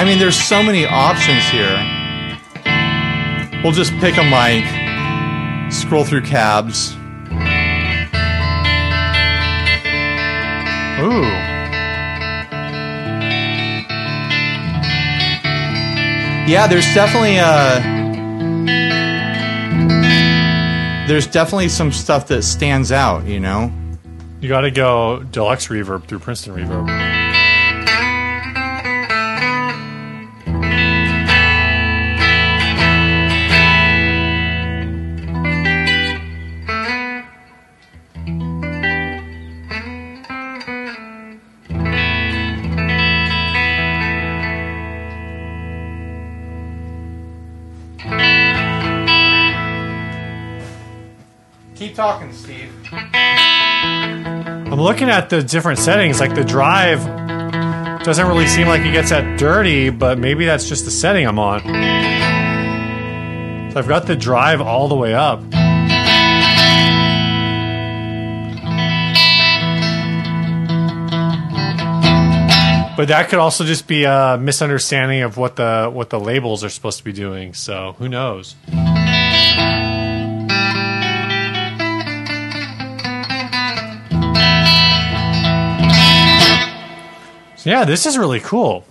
I mean, there's so many options here. We'll just pick a mic, scroll through cabs. Ooh. Yeah, there's definitely a, there's definitely some stuff that stands out, you know? You gotta go deluxe reverb through Princeton Reverb. Talking, Steve. I'm looking at the different settings, like the drive doesn't really seem like it gets that dirty, but maybe that's just the setting I'm on. So I've got the drive all the way up. But that could also just be a misunderstanding of what the what the labels are supposed to be doing, so who knows? Yeah, this is really cool.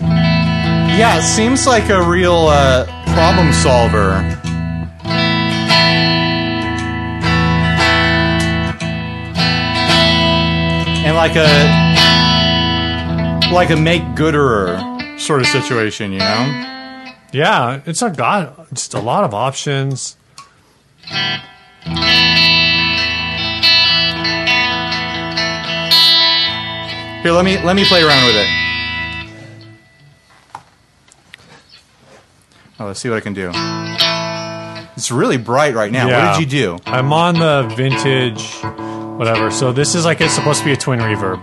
Yeah, it seems like a real uh, problem solver. And like a like a make-gooderer sort of situation, you know? Yeah, it's a got just a lot of options. Here, let me let me play around with it. Oh, let's see what I can do. It's really bright right now. Yeah. What did you do? I'm on the vintage whatever. So this is like it's supposed to be a twin reverb.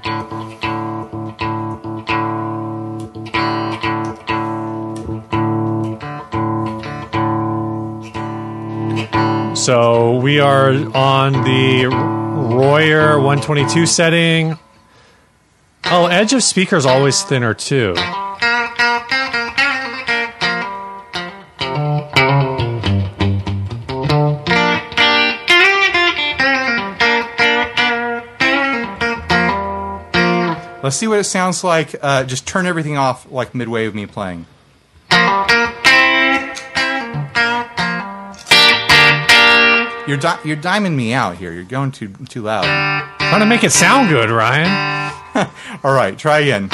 So we are on the Royer one twenty-two setting. Oh, edge of speaker is always thinner, too. Let's see what it sounds like. Uh, just turn everything off like midway of me playing. You're, di- you're diming me out here. You're going too, too loud. I'm trying to make it sound good, Ryan. All right, try again.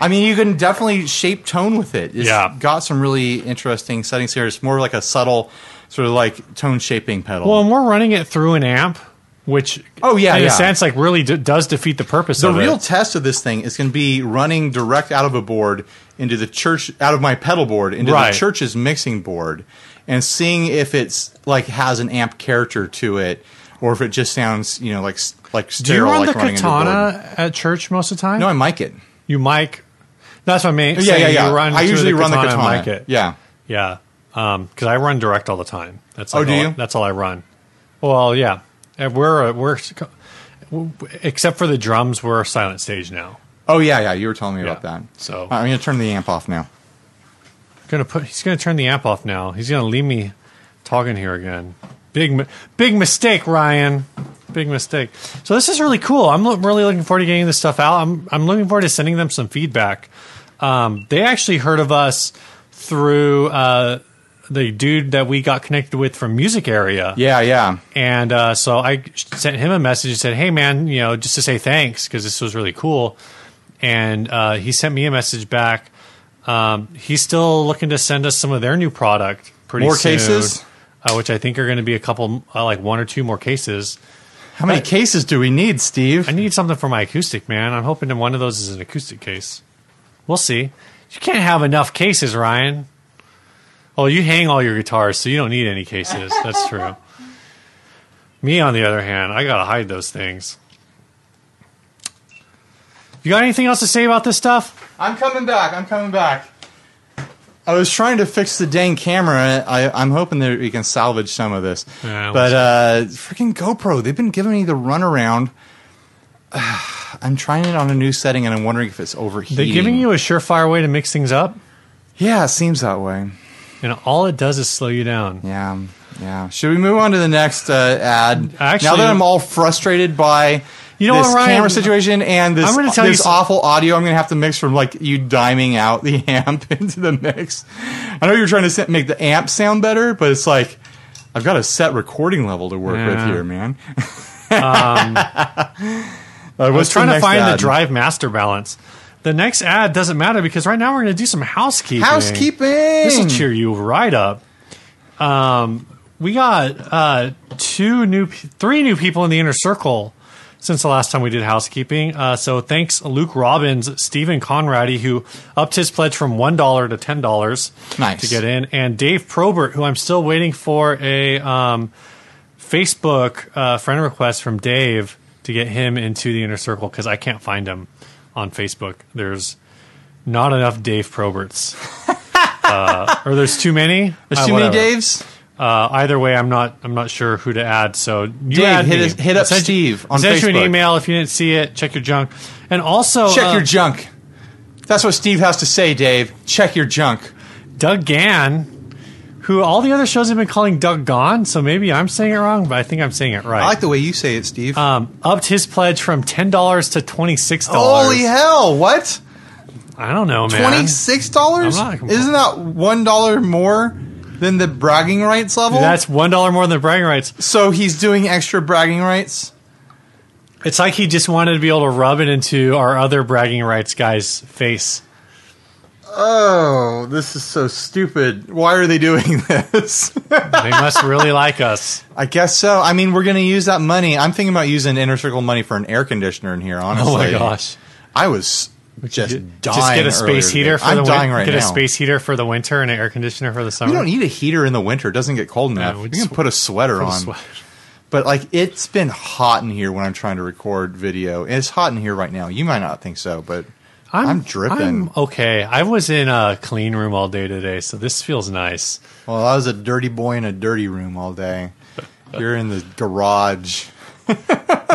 I mean, you can definitely shape tone with it. It's yeah. got some really interesting settings here. It's more like a subtle sort of like tone shaping pedal. Well, and we're running it through an amp, which oh, yeah, in yeah. a sense like really d- does defeat the purpose the of it. The real test of this thing is going to be running direct out of a board into the church, out of my pedal board, into right. the church's mixing board, and seeing if it's like has an amp character to it, or if it just sounds, you know, like like sterile. Do you run like the Katana at church most of the time? No, I mic it. You mic? That's what I mean. Yeah, so yeah, yeah. You run I usually the run Katana the Katana. And mic it. Yeah, yeah. Because um, I run direct all the time. That's like oh, do all, you? That's all I run. Well, yeah. We're we're except for the drums, we're a silent stage now. Oh, yeah, yeah. You were telling me yeah. about that. So right, I'm going to turn the amp off now. Gonna put, he's going to turn the amp off now. He's going to leave me talking here again. Big big mistake, Ryan. Big mistake. So this is really cool. I'm lo- really looking forward to getting this stuff out. I'm I'm looking forward to sending them some feedback. Um, they actually heard of us through uh, the dude that we got connected with from Music Area. Yeah, yeah. And uh, so I sent him a message and said, hey, man, you know, just to say thanks because this was really cool. And uh, he sent me a message back. Um, he's still looking to send us some of their new product pretty more soon. More cases? Uh, which I think are going to be a couple, uh, like one or two more cases. How many but cases do we need, Steve? I need something for my acoustic, man. I'm hoping that one of those is an acoustic case. We'll see. You can't have enough cases, Ryan. Oh, you hang all your guitars, so you don't need any cases. That's true. Me, on the other hand, I got to hide those things. You got anything else to say about this stuff? I'm coming back. I'm coming back. I was trying to fix the dang camera. I, I'm hoping that we can salvage some of this. Yeah, but uh, freaking GoPro, they've been giving me the runaround. I'm trying it on a new setting, and I'm wondering if it's overheating. They're giving you a surefire way to mix things up? Yeah, it seems that way. And all it does is slow you down. Yeah, yeah. Should we move on to the next uh, ad? Actually, now that I'm all frustrated by... You know this what, Ryan, camera situation and this, I'm tell this you awful audio I'm going to have to mix from, like, you diming out the amp into the mix. I know you're trying to make the amp sound better, but it's like, I've got a set recording level to work yeah. with here, man. um, I was trying to find ad? the drive master balance. The next ad doesn't matter because right now we're going to do some housekeeping. Housekeeping! This will cheer you right up. Um, we got uh, two new, three new people in the Inner Circle since the last time we did housekeeping. Uh, so thanks Luke Robbins, Stephen Conradi, who upped his pledge from one dollar to ten dollars nice. to get in, and Dave Probert, who I'm still waiting for a um, Facebook uh, friend request from Dave to get him into the Inner Circle because I can't find him on Facebook. There's not enough Dave Proberts. uh, or there's too many? There's uh, too whatever. many Daves? Uh, either way, I'm not. I'm not sure who to add. So you Dave, add hit, hit up send Steve you, on send Facebook. Send you an email if you didn't see it. Check your junk, and also check uh, your junk. That's what Steve has to say, Dave. Check your junk. Doug Gann, who all the other shows have been calling Doug Gone, so maybe I'm saying it wrong, but I think I'm saying it right. I like the way you say it, Steve. Um, upped his pledge from ten dollars to twenty six dollars. Holy hell! What? I don't know, man. Twenty six dollars? Isn't that one dollar more than the bragging rights level? That's one dollar more than the bragging rights. So he's doing extra bragging rights? It's like he just wanted to be able to rub it into our other bragging rights guy's face. Oh, this is so stupid. Why are they doing this? They must really like us. I guess so. I mean, we're going to use that money. I'm thinking about using Inner Circle money for an air conditioner in here, honestly. Oh, my gosh. I was... Just, dying just get a space heater. For I'm the dying right get now. Get a space heater for the winter and an air conditioner for the summer. We don't need a heater in the winter. It doesn't get cold enough. No, we can put a sweater put on. A sweater. But like, it's been hot in here when I'm trying to record video. And it's hot in here right now. You might not think so, but I'm, I'm dripping. I'm okay. I was in a clean room all day today, so this feels nice. Well, I was a dirty boy in a dirty room all day. You're in the garage.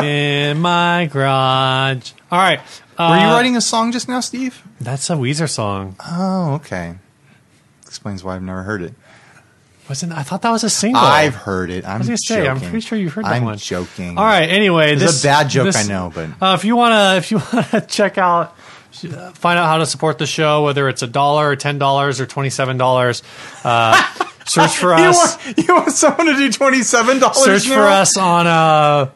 In my garage. All right. Uh, Were you writing a song just now, Steve? That's a Weezer song. Oh, okay. Explains why I've never heard it. Wasn't I thought that was a single? I've heard it. I'm I was gonna joking. Say, I'm pretty sure you've heard that I'm one. I'm joking. All right. Anyway, it's this, a bad joke, this, I know. But uh, if you wanna, if you wanna check out, find out how to support the show, whether it's a dollar, or ten dollars, or twenty-seven dollars. Uh, search for us. You want, you want someone to do twenty-seven dollars? Search now? for us on. Uh,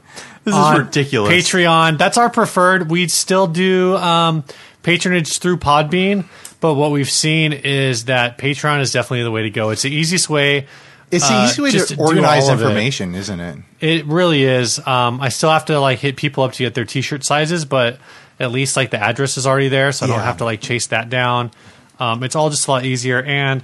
This is ridiculous. Patreon. That's our preferred. We still do um, patronage through Podbean, but what we've seen is that Patreon is definitely the way to go. It's the easiest way. It's the easiest uh, way to organize information, it. isn't it? It really is. Um, I still have to like hit people up to get their T-shirt sizes, but at least like the address is already there, so I yeah. don't have to like chase that down. Um, it's all just a lot easier, and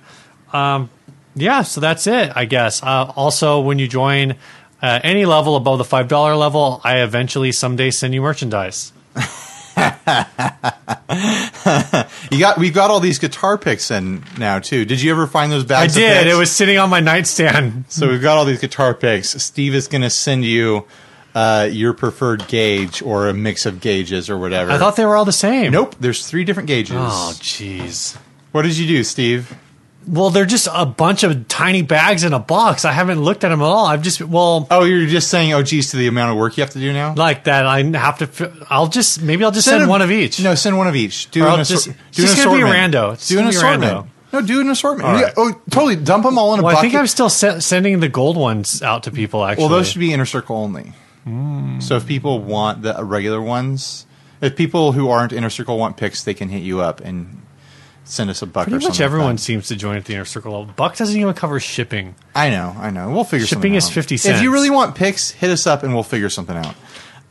um, yeah, so that's it, I guess. Uh, also, when you join. Uh, any level above the five dollar level, I eventually someday send you merchandise. you got, we've got all these guitar picks in now, too. Did you ever find those bags? I did. It was sitting on my nightstand. So we've got all these guitar picks. Steve is going to send you uh, your preferred gauge or a mix of gauges or whatever. I thought they were all the same. Nope. There's three different gauges. Oh, jeez. What did you do, Steve? Well, they're just a bunch of tiny bags in a box. I haven't looked at them at all. I've just, well... Oh, you're just saying, oh, geez, to the amount of work you have to do now? Like that. I have to... I'll just... Maybe I'll just send, send a, one of each. No, send one of each. Do an assortment. It's just going to be rando. It's do an assortment. Rando. No, do an assortment. Right. Oh, totally. Dump them all in a well, bucket. I think I'm still se sending the gold ones out to people, actually. Well, those should be Inner Circle only. Mm. So if people want the regular ones... If people who aren't Inner Circle want picks, they can hit you up and... Send us a buck. Pretty or much everyone like seems to join at the Inner Circle level. Buck doesn't even cover shipping. I know, I know. We'll figure shipping something out. Shipping is fifty cents. If you really want picks, hit us up and we'll figure something out.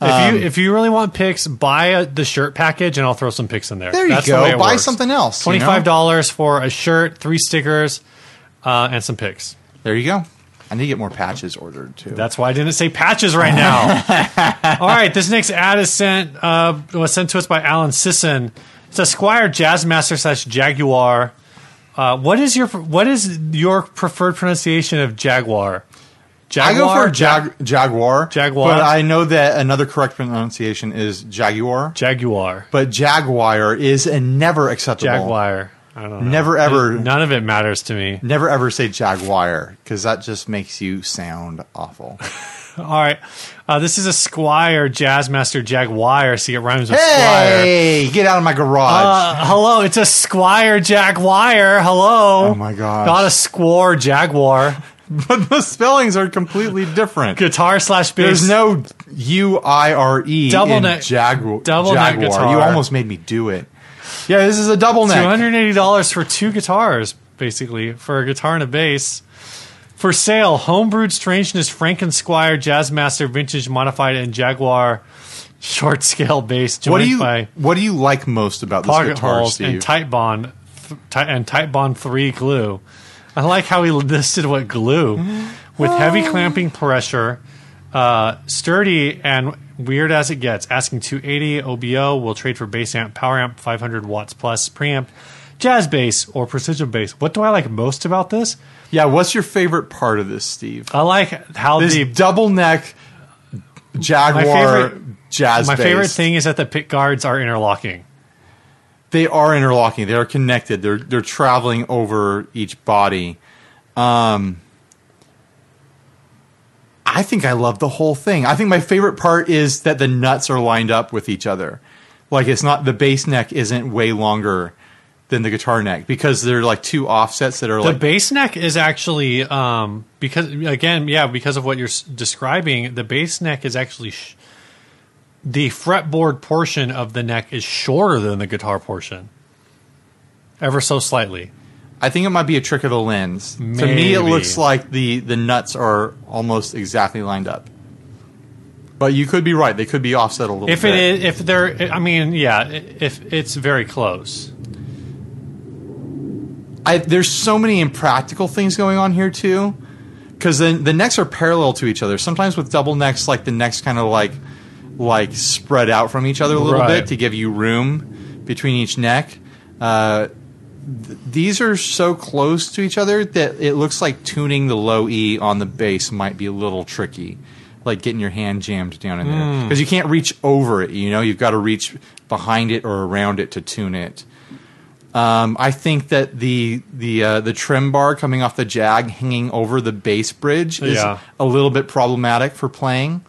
Um, if you if you really want picks, buy a, the shirt package and I'll throw some picks in there. There you That's go. The way it buy works. Something else. Twenty five dollars you know? for a shirt, three stickers, uh, and some picks. There you go. I need to get more patches ordered too. That's why I didn't say patches right now. All right, this next ad is sent uh, was sent to us by Alan Sisson. It's a Squier Jazzmaster slash Jaguar Uh, what is your what is your preferred pronunciation of Jaguar? Jaguar, I go for jag- Jaguar. Jaguar. But I know that another correct pronunciation is Jaguar. Jaguar. But Jaguar is a never acceptable. Jaguar. I don't know. Never ever. It, none of it matters to me. Never ever say Jaguar, because that just makes you sound awful. All right. Uh, this is a Squier Jazzmaster Jaguar. See, it rhymes with Squier. Hey, get out of my garage. Uh, hello, it's a Squier Jaguar. Hello. Oh, my gosh. Not a Squier Jaguar. But the spellings are completely different. Guitar slash bass. There's no U I R E double in neck, jagu- double Jaguar. Double neck guitar. You almost made me do it. Yeah, this is a double neck. two hundred eighty dollars for two guitars, basically, for a guitar and a bass. For sale, Homebrewed Strangeness Franken Squier Jazzmaster Vintage Modified and Jaguar Short Scale Bass. Joined what do you by What do you like most about this guitar, Steve? And Tight Bond th- and Tight Bond three glue. I like how he listed what glue with heavy clamping pressure, uh, sturdy and weird as it gets. Asking two eighty O B O will trade for bass amp, power amp, five hundred watts plus preamp, jazz bass or precision bass. What do I like most about this? Yeah, what's your favorite part of this, Steve? I like how this the double neck Jaguar my favorite, jazz. My bass. Favorite thing is that the pick guards are interlocking. They are interlocking. They are connected. They're they're traveling over each body. Um, I think I love the whole thing. I think my favorite part is that the nuts are lined up with each other. Like it's not the bass neck isn't way longer than the guitar neck because they're like two offsets that are the like the bass neck is actually um, because again yeah because of what you're s- describing the bass neck is actually. Sh- The fretboard portion of the neck is shorter than the guitar portion, ever so slightly. I think it might be a trick of the lens. Maybe. To me, it looks like the, the nuts are almost exactly lined up. But you could be right; they could be offset a little. If bit. It is, if they're, I mean, yeah, if it's very close. I, there's so many impractical things going on here too, because then the necks are parallel to each other. Sometimes with double necks, like the necks kind of like. like spread out from each other a little right. bit to give you room between each neck. Uh, th- these are so close to each other that it looks like tuning the low E on the bass might be a little tricky, like getting your hand jammed down in mm. there. Because you can't reach over it, you know? You've got to reach behind it or around it to tune it. Um, I think that the the uh, the trim bar coming off the Jag hanging over the bass bridge is yeah. a little bit problematic for playing.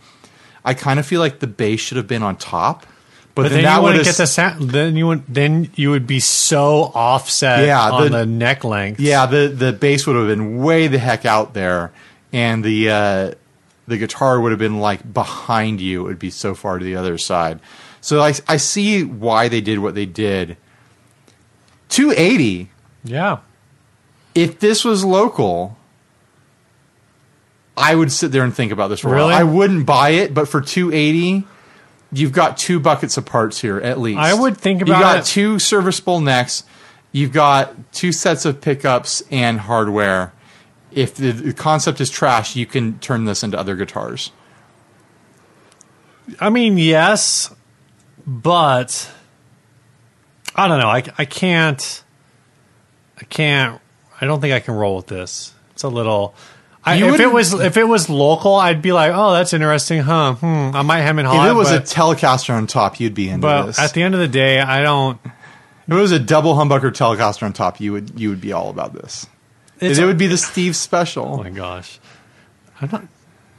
I kind of feel like the bass should have been on top, but, but then, then that you wouldn't get the sound. Then you would then you would be so offset yeah, on the, the neck length. Yeah, the, the bass would have been way the heck out there, and the uh, the guitar would have been like behind you. It would be so far to the other side. So I I see why they did what they did. two eighty Yeah. If this was local. I would sit there and think about this for a really? while. I wouldn't buy it, but for two eighty you've got two buckets of parts here at least. I would think about it. You've got it. two serviceable necks. You've got two sets of pickups and hardware. If the, the concept is trash, you can turn this into other guitars. I mean, yes, but I don't know. I, I can't. I can't. I don't think I can roll with this. It's a little. I, if it was if it was local, I'd be like, oh, that's interesting, huh? Hmm, I might hem and haw. If it was but, a Telecaster on top, you'd be into but this. But at the end of the day, I don't. If it was a double humbucker Telecaster on top, you would you would be all about this. It would be the Steve special. Oh my gosh, I'm not.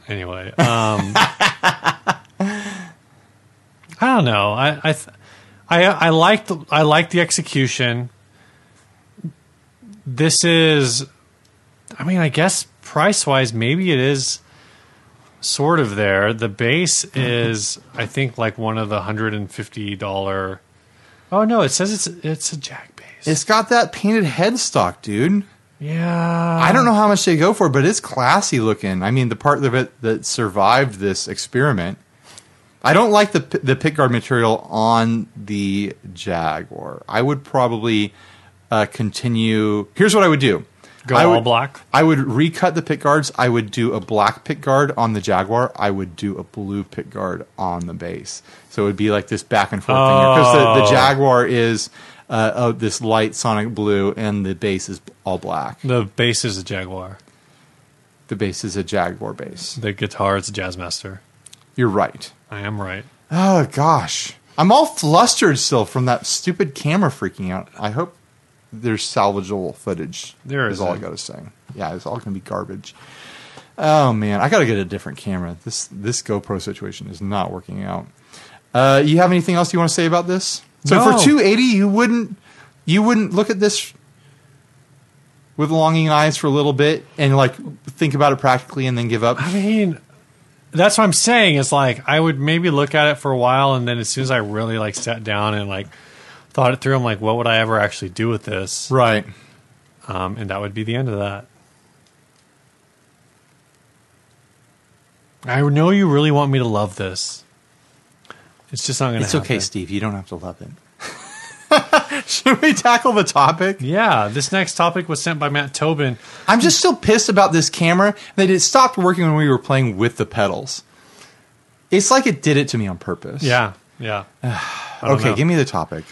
Anyway, um, I don't know. I I I, I like the I like the execution. This is, I mean, I guess. Price-wise, maybe it is sort of there. The bass is, I think, like one of the one hundred fifty dollars Oh, no, it says it's it's a Jag bass. It's got that painted headstock, dude. Yeah. I don't know how much they go for, but it's classy looking. I mean, the part of it that survived this experiment. I don't like the the pickguard material on the Jaguar. I would probably uh, continue. Here's what I would do. Go I would, all black? I would recut the pick guards. I would do a black pick guard on the Jaguar. I would do a blue pick guard on the bass. So it would be like this back and forth oh. thing. Because the, the Jaguar is uh, of this light sonic blue, and the bass is all black. The bass is a Jaguar. The bass is a Jaguar bass. The guitar is a Jazzmaster. You're right. I am right. Oh, gosh. I'm all flustered still from that stupid camera freaking out. I hope there's salvageable footage. There is. Is all I got to say. Yeah, it's all going to be garbage. Oh, man. I got to get a different camera. This this GoPro situation is not working out. Uh, you have anything else you want to say about this? So no. For two eighty, you wouldn't you wouldn't look at this with longing eyes for a little bit and like think about it practically and then give up? I mean, that's what I'm saying. It's like I would maybe look at it for a while, and then as soon as I really like sat down and like thought it through, I'm like, what would I ever actually do with this? Right. Um, and that would be the end of that. I know you really want me to love this. It's just not going to happen. It's okay, Steve. You don't have to love it. Should we tackle the topic? Yeah. This next topic was sent by Matt Tobin. I'm just so pissed about this camera that it stopped working when we were playing with the pedals. It's like it did it to me on purpose. Yeah. Yeah. Okay. Know. Give me the topic.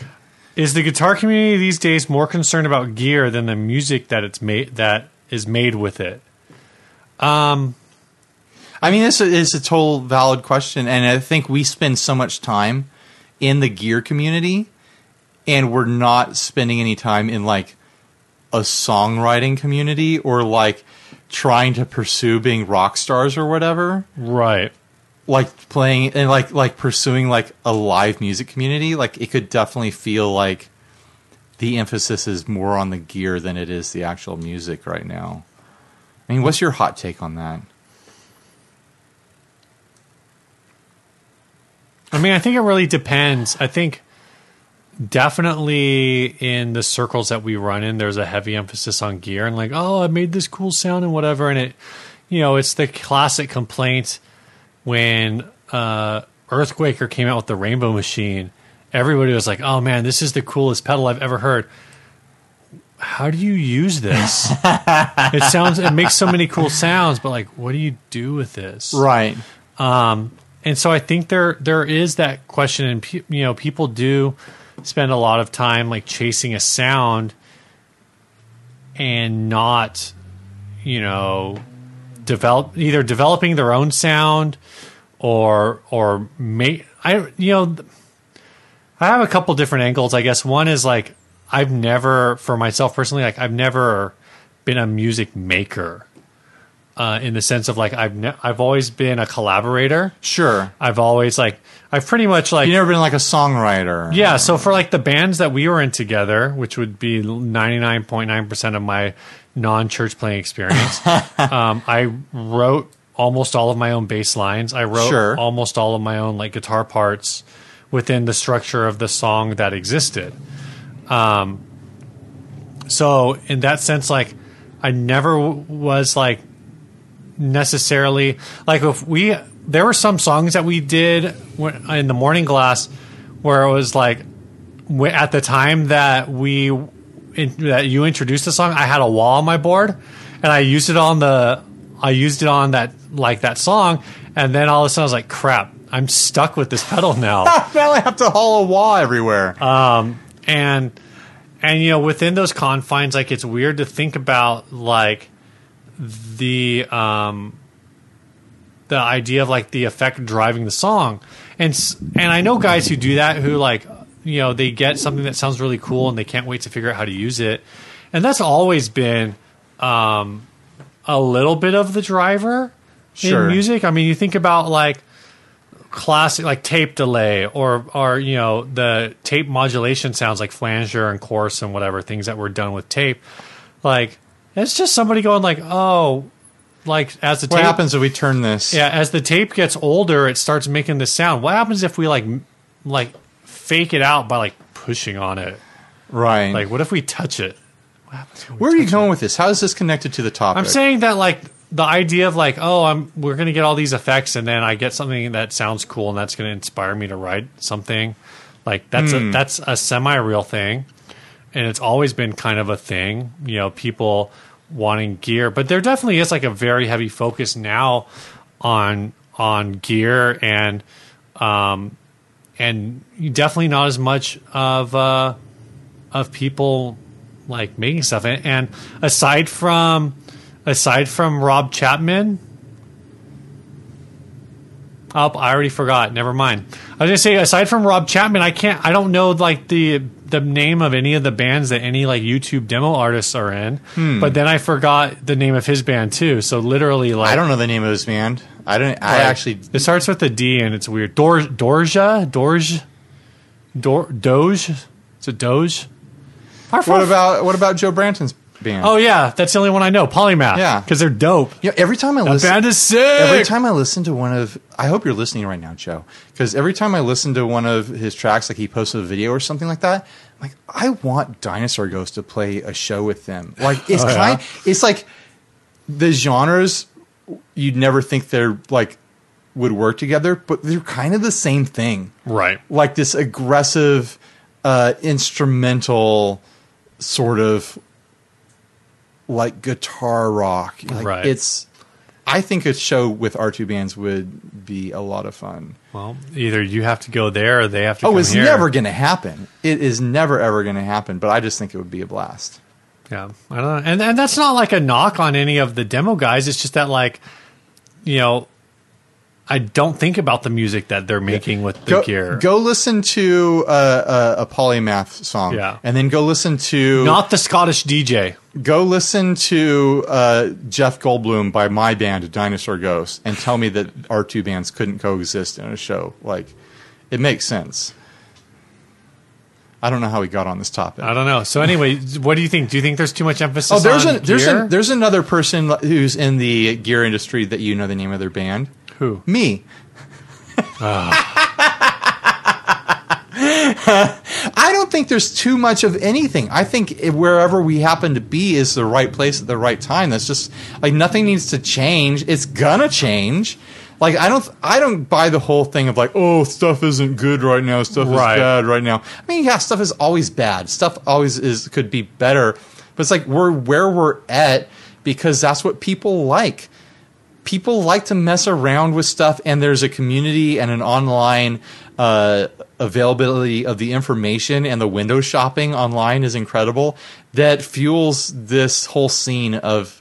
Is the guitar community these days more concerned about gear than the music that it's made that is made with it? Um... I mean, this is a total valid question, and I think we spend so much time in the gear community, and we're not spending any time in, like, a songwriting community or, like, trying to pursue being rock stars or whatever. Right. Like, playing and, like, like pursuing, like, a live music community. Like, it could definitely feel like the emphasis is more on the gear than it is the actual music right now. I mean, what's your hot take on that? I mean, I think it really depends. I think definitely in the circles that we run in, there's a heavy emphasis on gear and like, oh, I made this cool sound and whatever. And it, you know, it's the classic complaint when uh, Earthquaker came out with the Rainbow Machine. Everybody was like, oh, man, this is the coolest pedal I've ever heard. How do you use this? It sounds, it makes so many cool sounds, but like, what do you do with this? Right. Um And so I think there there is that question, and pe- you know, people do spend a lot of time like chasing a sound and not, you know, develop either developing their own sound or or make I you know I have a couple different angles, I guess. One is like I've never, for myself personally, like I've never been a music maker. Uh, in the sense of like I've ne- I've always been a collaborator. Sure. I've always like I've pretty much like you've never been like a songwriter. Yeah. So for like the bands that we were in together, which would be ninety nine point nine percent of my non church playing experience, um, I wrote almost all of my own bass lines. I wrote sure. almost all of my own like guitar parts within the structure of the song that existed. Um. So in that sense, like I never w- was like. necessarily like if we there were some songs that we did when, in the Morning Glass where it was like at the time that we in, that you introduced the song, I had a wall on my board and I used it on the I used it on that like that song, and then all of a sudden I was like, crap, I'm stuck with this pedal now. Now I have to haul a wall everywhere. Um and and you know, within those confines, like it's weird to think about like the um the idea of like the effect driving the song, and and I know guys who do that who like, you know, they get something that sounds really cool and they can't wait to figure out how to use it, and that's always been um a little bit of the driver sure. in music. I mean, you think about like classic like tape delay or or you know the tape modulation sounds like flanger and chorus and whatever things that were done with tape, like. It's just somebody going like, oh, like as the tape... What happens if we turn this? Yeah, as the tape gets older, it starts making this sound. What happens if we like like fake it out by like pushing on it? Right. Like what if we touch it? What happens when we Where are you going it? with this? How is this connected to the topic? I'm saying that like the idea of like, oh, I'm we're going to get all these effects and then I get something that sounds cool and that's going to inspire me to write something. Like that's mm. a, that's a semi-real thing. And it's always been kind of a thing, you know, people wanting gear. But there definitely is like a very heavy focus now on on gear, and um, and definitely not as much of uh, of people like making stuff. And, and aside from aside from Rob Chapman, oh, I already forgot. Never mind. I was gonna say aside from Rob Chapman, I can't. I don't know like the the name of any of the bands that any like YouTube demo artists are in. Hmm. But then I forgot the name of his band too. So literally, like I don't know the name of his band. I don't. I like, actually. It starts with a D and it's weird. Dor Dorja Dorj Dor Doge. It's a Doge. What about what about Joe Branton's band? Oh yeah, that's the only one I know. Polymath. Yeah, because they're dope. Yeah, every time I listen, that band is sick. Every time I listen to one of, I hope you're listening right now, Joe, because every time I listen to one of his tracks, like he posted a video or something like that, I'm like, I want Dinosaur Ghost to play a show with them. Like it's oh, kind, yeah? It's like the genres you'd never think they're like would work together, but they're kind of the same thing, right? Like this aggressive uh, instrumental. Sort of like guitar rock. Like right. It's, I think a show with our two bands would be a lot of fun. Well, either you have to go there or they have to. Oh, come it's here. Never going to happen. It is never ever going to happen. But I just think it would be a blast. Yeah, I don't know, and and that's not like a knock on any of the demo guys. It's just that like, you know, I don't think about the music that they're making yeah. with the go, gear. Go listen to uh, a, a Polymath song. Yeah. And then go listen to... Not the Scottish D J. Go listen to uh, Jeff Goldblum by my band, Dinosaur Ghost, and tell me that our two bands couldn't coexist in a show. Like, it makes sense. I don't know how we got on this topic. I don't know. So anyway, what do you think? Do you think there's too much emphasis on Oh, there's on a, there's, gear? A, there's another person who's in the gear industry that you know the name of their band. Who? Me. Oh. I don't think there's too much of anything. I think wherever we happen to be is the right place at the right time. That's just like nothing needs to change. It's gonna change. Like I don't, I don't buy the whole thing of like, oh, stuff isn't good right now. Stuff right. is bad right now. I mean, yeah, stuff is always bad. Stuff always is could be better. But it's like we're where we're at because that's what people like. People like to mess around with stuff, and there's a community and an online uh, availability of the information, and the window shopping online is incredible. That fuels this whole scene of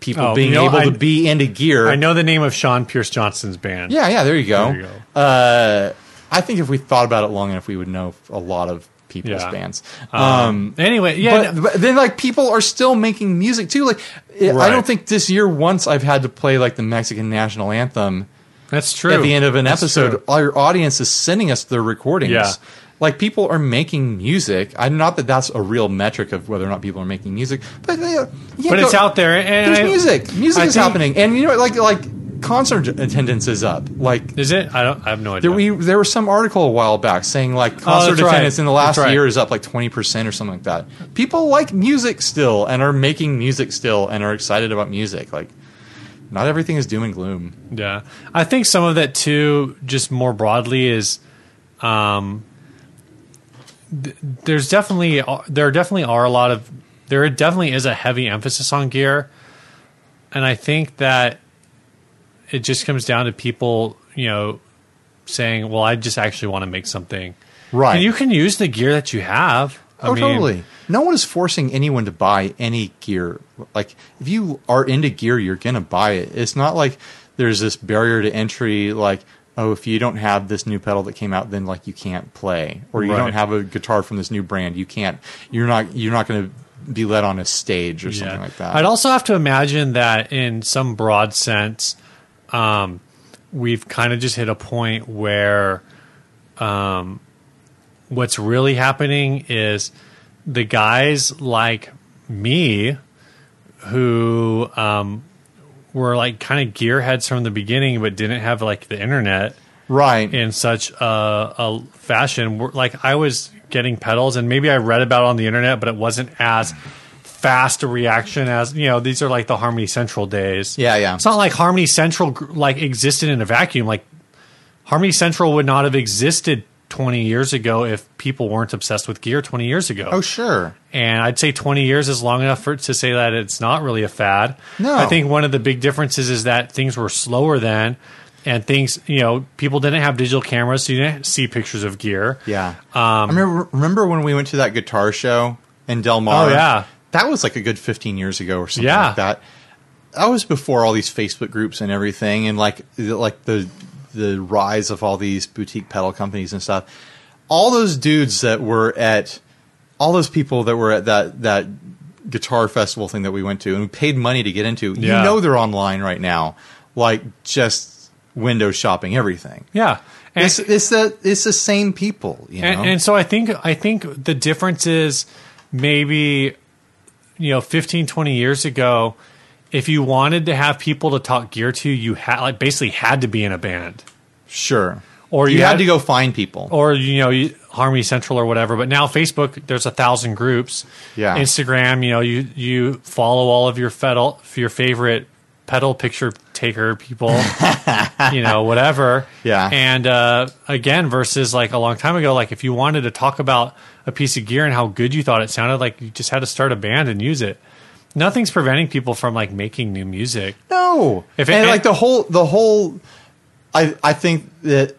people oh, being you know, able I, to be into gear. I know the name of Sean Pierce Johnson's band. Yeah, yeah, there you go. There you go. Uh, I think if we thought about it long enough, we would know a lot of people's yeah. bands. Um, um, anyway, yeah. But, no. but then, like, people are still making music, too. Like, Right. I don't think this year once I've had to play like the Mexican national anthem. That's true. At the end of an That's episode, true. Our audience is sending us their recordings. Yeah. Like people are making music. I'm not that that's a real metric of whether or not people are making music, but they, yeah, but go, it's out there. And there's I, music. Music I is think, happening, and you know, like like concert attendance is up. Like, is it? I don't. I have no idea. There, we, there was some article a while back saying like concert oh, attendance right. in the last right. year is up like twenty percent or something like that. People like music still and are making music still and are excited about music. Like, not everything is doom and gloom. Yeah, I think some of that too, just more broadly, is. Um, There's definitely there definitely are a lot of there definitely is a heavy emphasis on gear, and I think that it just comes down to people, you know, saying, "Well, I just actually want to make something." Right. And you can use the gear that you have. I oh, mean, totally. No one is forcing anyone to buy any gear. Like if you are into gear, you're gonna buy it. It's not like there's this barrier to entry. Like. Oh, if you don't have this new pedal that came out, then like you can't play, or you right. don't have a guitar from this new brand, you can't. You're not. You're not going to be led on a stage or yeah. something like that. I'd also have to imagine that in some broad sense, um, we've kind of just hit a point where, um, what's really happening is the guys like me, who. Um, were like kind of gearheads from the beginning, but didn't have like the internet right in such a, a fashion. Like I was getting pedals, and maybe I read about it on the internet, but it wasn't as fast a reaction as you know. These are like the Harmony Central days. Yeah, yeah. It's not like Harmony Central like existed in a vacuum. Like Harmony Central would not have existed twenty years ago if people weren't obsessed with gear twenty years ago. Oh, sure. And I'd say twenty years is long enough for, to say that it's not really a fad. No. I think one of the big differences is that things were slower then, and things, you know, people didn't have digital cameras, so you didn't see pictures of gear. Yeah. Um, I remember, remember when we went to that guitar show in Del Mar? Oh, yeah. That was like a good fifteen years ago or something yeah. like that. That was before all these Facebook groups and everything, and like like the the rise of all these boutique pedal companies and stuff. All those dudes that were at all those people that were at that that guitar festival thing that we went to and we paid money to get into. Yeah. You know they're online right now, like just window shopping everything. Yeah, and it's it's the it's the same people. You know? and, and so I think I think the difference is maybe you know fifteen, twenty years ago. If you wanted to have people to talk gear to, you had like basically had to be in a band, sure, or you, you had, had to go find people, or you know, you, Harmony Central or whatever. But now Facebook, there's a thousand groups. Yeah, Instagram, you know, you you follow all of your pedal, your favorite pedal picture taker people, you know, whatever. Yeah, and uh, again, versus like a long time ago, like if you wanted to talk about a piece of gear and how good you thought it sounded, like you just had to start a band and use it. Nothing's preventing people from like making new music. No, if it, and like the whole, the whole, I I think that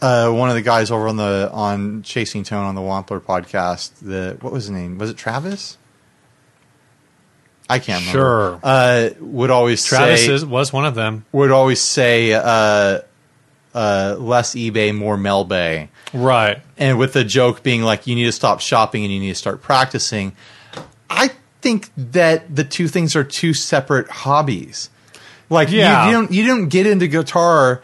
uh, one of the guys over on the on Chasing Tone on the Wampler podcast, the what was his name? Was it Travis? I can't remember. Sure, uh, would always Travis say, is, was one of them. Would always say uh, uh, less eBay, more Melbay. Right, and with the joke being like, you need to stop shopping and you need to start practicing. I. I think that the two things are two separate hobbies. Like yeah. you, you don't you don't get into guitar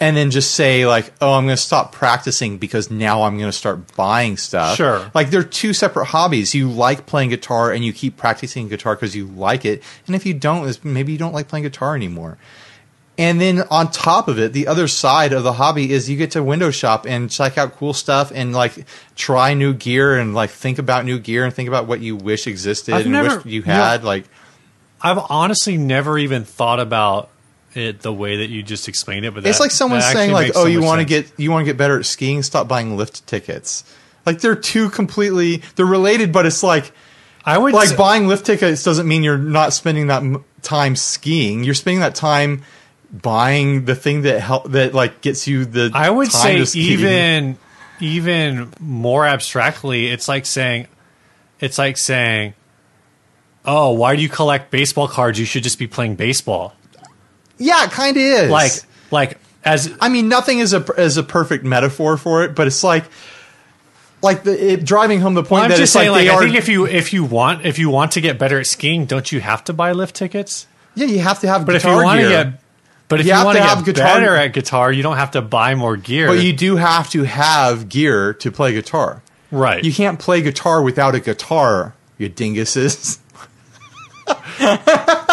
and then just say like, oh, I'm going to stop practicing because now I'm going to start buying stuff. Sure. Like they're two separate hobbies. You like playing guitar and you keep practicing guitar because you like it. And if you don't, maybe you don't like playing guitar anymore. And then on top of it, the other side of the hobby is you get to window shop and check out cool stuff and like try new gear and like think about new gear and think about what you wish existed I've and never, wish you had. No, like, I've honestly never even thought about it the way that you just explained it. But that, it's like someone saying like, "Oh, so you want to get you want to get better at skiing? Stop buying lift tickets." Like they're two completely they're related, but it's like. I would like say, buying lift tickets doesn't mean you're not spending that time skiing. You're spending that time. Buying the thing that help that like gets you the I would time say even even more abstractly, it's like saying it's like saying, oh, why do you collect baseball cards? You should just be playing baseball. Yeah, it kind of is. Like like as I mean, nothing is a is a perfect metaphor for it, but it's like like the it, driving home the point well, I'm that just it's saying, like, they like are, I think if you if you want if you want to get better at skiing, don't you have to buy lift tickets? Yeah, you have to have. But if you want to get But if you, you want to, to have get guitar. better at guitar, you don't have to buy more gear. But you do have to have gear to play guitar. Right. You can't play guitar without a guitar, you dinguses.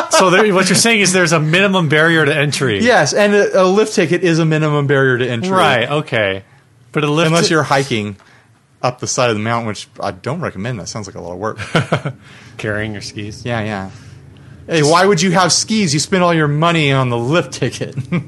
So there, what you're saying is there's a minimum barrier to entry. Yes, and a, a lift ticket is a minimum barrier to entry. Right, okay. But a lift Unless you're hiking up the side of the mountain, which I don't recommend. That sounds like a lot of work. Carrying your skis. Yeah, yeah. Hey, why would you have skis? You spend all your money on the lift ticket. No,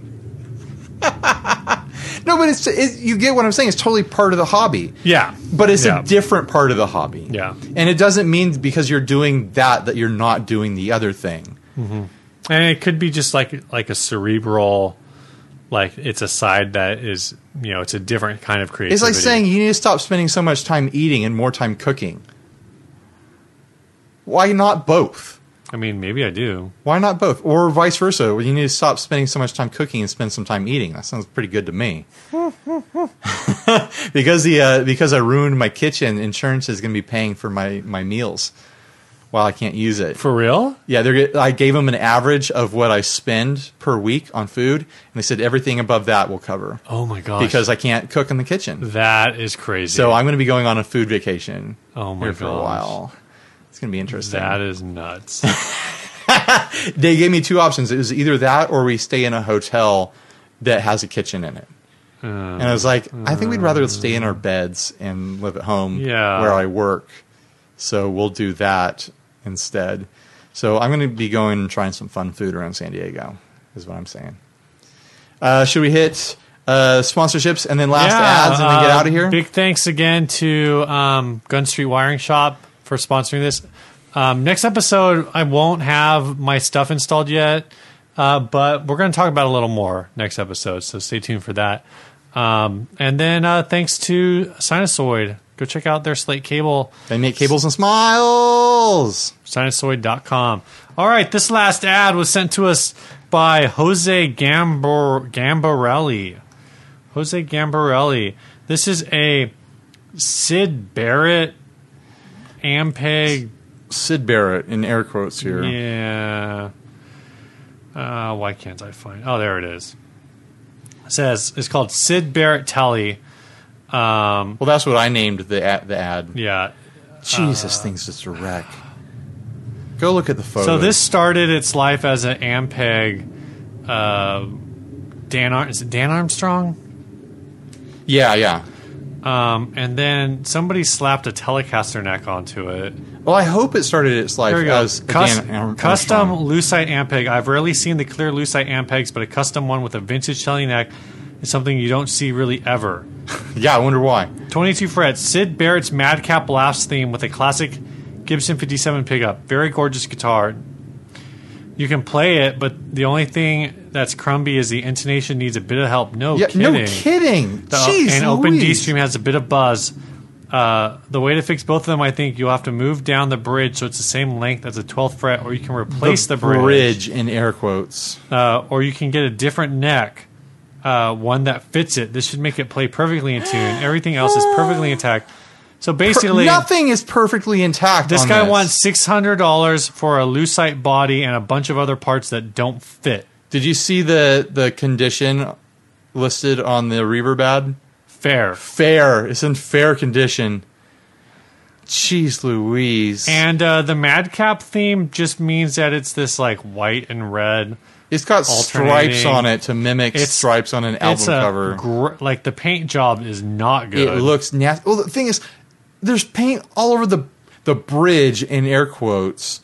but it's, it's you get what I'm saying. It's totally part of the hobby. Yeah. But it's yeah. a different part of the hobby. Yeah. And it doesn't mean because you're doing that that you're not doing the other thing. Mm-hmm. And it could be just like like a cerebral, like it's a side that is, you know, it's a different kind of creativity. It's like saying you need to stop spending so much time eating and more time cooking. Why not both? I mean, maybe I do. Why not both? Or vice versa. You need to stop spending so much time cooking and spend some time eating. That sounds pretty good to me. because the uh, because I ruined my kitchen, insurance is going to be paying for my, my meals while I can't use it. For real? Yeah. They're, I gave them an average of what I spend per week on food, and they said everything above that will cover. Oh, my gosh. Because I can't cook in the kitchen. That is crazy. So I'm going to be going on a food vacation oh my here for gosh. a while. It's going to be interesting. That is nuts. They gave me two options. It was either that or we stay in a hotel that has a kitchen in it. Uh, and I was like, I think we'd rather stay in our beds and live at home yeah. where I work. So we'll do that instead. So I'm going to be going and trying some fun food around San Diego is what I'm saying. Uh, should we hit uh, sponsorships and then last yeah, ads and uh, then get out of here? Big thanks again to um, Gunstreet Wiring Shop. For sponsoring this. Um, next episode, I won't have my stuff installed yet. Uh, but we're going to talk about it a little more next episode, so stay tuned for that. Um, and then uh, thanks to Sinusoid. Go check out their Slate cable. They make cables and smiles. Sinusoid dot com. All right, this last ad was sent to us by Jose Gambor- Gambarelli. Jose Gambarelli. This is a Syd Barrett Ampeg. Syd Barrett in air quotes here. Yeah. Uh, why can't I find? Oh, there it is. It says it's called Syd Barrett Tele. Um, well, that's what I named the ad. The ad. Yeah. Jesus, uh, things just a wreck. Go look at the photo. So this started its life as an Ampeg. Uh, Dan Ar- is it Dan Armstrong? Yeah, yeah. Um, and then somebody slapped a Telecaster neck onto it. Well, I hope it started its life as Cust- Dan Armstrong. Custom Lucite Ampeg. I've rarely seen the clear Lucite Ampegs, but a custom one with a vintage Tele neck is something you don't see really ever. Yeah, I wonder why. twenty-two frets. Syd Barrett's Madcap Laughs theme with a classic Gibson fifty-seven pickup. Very gorgeous guitar. You can play it, but the only thing that's crumby is the intonation needs a bit of help. No yeah, kidding. No kidding. The, Jeez, and Open Louise. D Stream has a bit of buzz. Uh, the way to fix both of them, I think, you'll have to move down the bridge so it's the same length as the twelfth fret, or you can replace the, the bridge. Bridge in air quotes. Uh, or you can get a different neck, uh, one that fits it. This should make it play perfectly in tune. Everything else is perfectly intact. So basically, per- nothing is perfectly intact. This on guy this. wants six hundred dollars for a Lucite body and a bunch of other parts that don't fit. Did you see the, the condition listed on the Reverb ad? Fair. Fair. It's in fair condition. Jeez Louise. And uh, the Madcap theme just means that it's this like white and red. It's got stripes on it to mimic it's, stripes on an album it's a cover. Gr- like the paint job is not good. It looks nasty. Well, the thing is, there's paint all over the the bridge in air quotes.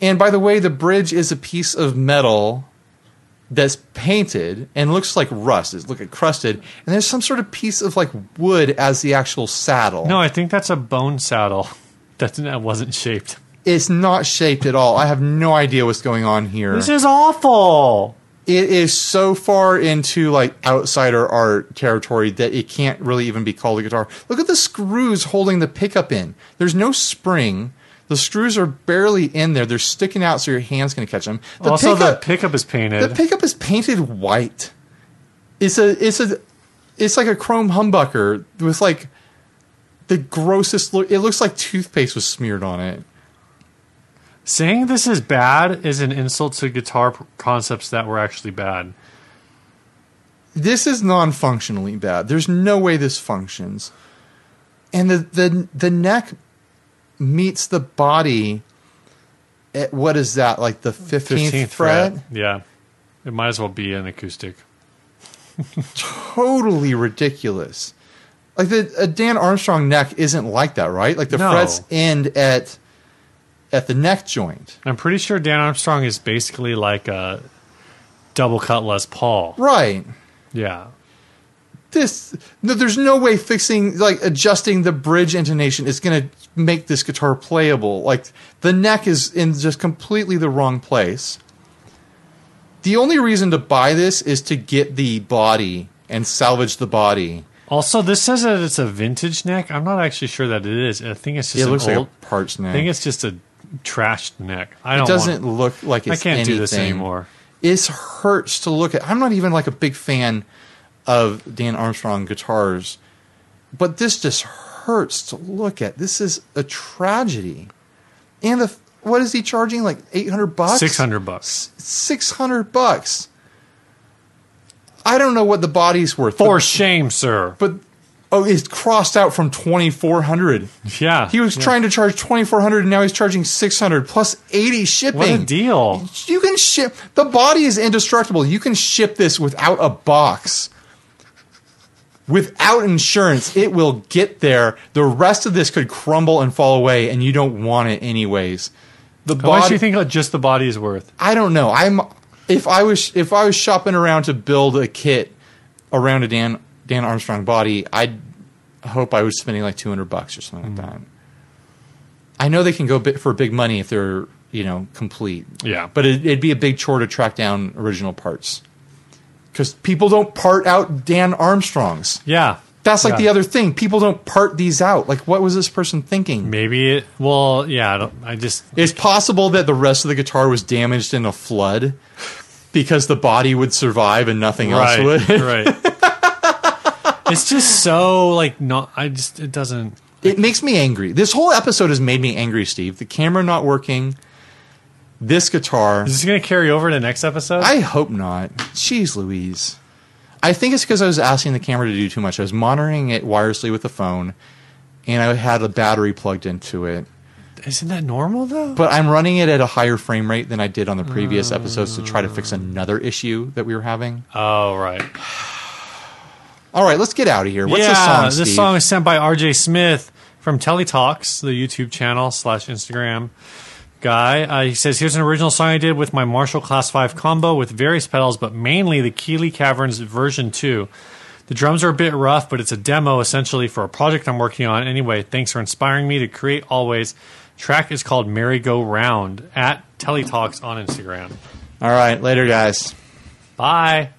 And by the way, the bridge is a piece of metal that's painted and looks like rust. It's looking crusted. And there's some sort of piece of like wood as the actual saddle. No, I think that's a bone saddle. That that wasn't shaped. It's not shaped at all. I have no idea what's going on here. This is awful. It is so far into like outsider art territory that it can't really even be called a guitar. Look at the screws holding the pickup in. There's no spring. The screws are barely in there. They're sticking out, so your hand's going to catch them. The also, pickup, the pickup is painted. The pickup is painted white. It's a it's a it's like a chrome humbucker with like the grossest look. It looks like toothpaste was smeared on it. Saying this is bad is an insult to guitar p- concepts that were actually bad. This is non-functionally bad. There's no way this functions. And the the, the neck meets the body at, what is that, like the fifteenth, fifteenth fret? fret? Yeah. It might as well be an acoustic. Totally ridiculous. Like the a Dan Armstrong neck isn't like that, right? Like the no. frets end at... at the neck joint. I'm pretty sure Dan Armstrong is basically like a double cut Les Paul. Right. Yeah. This no, there's no way fixing like adjusting the bridge intonation is going to make this guitar playable. Like the neck is in just completely the wrong place. The only reason to buy this is to get the body and salvage the body. Also, this says that it's a vintage neck. I'm not actually sure that it is. I think it's just it an looks old, like a parts neck. I think it's just a trashed neck. I don't. It doesn't want, look like it's I can't anything. do this anymore. It hurts to look at. I'm not even like a big fan of Dan Armstrong guitars, but this just hurts to look at. This is a tragedy. And the what is he charging? Like eight hundred bucks? six hundred bucks. six hundred bucks. I don't know what the body's worth. For but, shame, sir. But oh, it's crossed out from twenty-four hundred. Yeah. He was yeah. trying to charge twenty-four hundred and now he's charging six hundred plus eighty shipping. What a deal. You can ship the body is indestructible. You can ship this without a box. Without insurance, it will get there. The rest of this could crumble and fall away and you don't want it anyways. The body, how much do you think just the body is worth? I don't know. I'm If I was if I was shopping around to build a kit around a Dan Dan Armstrong body, I'd hope I was spending like two hundred bucks or something mm. like that. I know they can go for big money if they're you know, complete. Yeah. But it, it'd be a big chore to track down original parts. Because people don't part out Dan Armstrongs. Yeah. That's like yeah. the other thing. People don't part these out. Like, what was this person thinking? Maybe it... Well, yeah, I, don't, I just... It's possible that the rest of the guitar was damaged in a flood because the body would survive and nothing right, else would. Right. It's just so, like, not... I just... It doesn't... It like, makes me angry. This whole episode has made me angry, Steve. The camera not working... This guitar. Is this going to carry over to the next episode? I hope not. Jeez Louise. I think it's because I was asking the camera to do too much. I was monitoring it wirelessly with the phone, and I had a battery plugged into it. Isn't that normal, though? But I'm running it at a higher frame rate than I did on the previous uh, episodes to try to fix another issue that we were having. Oh, right. All right, let's get out of here. What's yeah, this song, Steve? This song is sent by R J Smith from Teletalks, the YouTube channel slash Instagram. Guy. Uh, he says, here's an original song I did with my Marshall Class five combo with various pedals, but mainly the Keeley Caverns version two. The drums are a bit rough, but it's a demo essentially for a project I'm working on. Anyway, thanks for inspiring me to create always. Track is called Merry Go Round at Teletalks on Instagram. All right. Later, guys. Bye.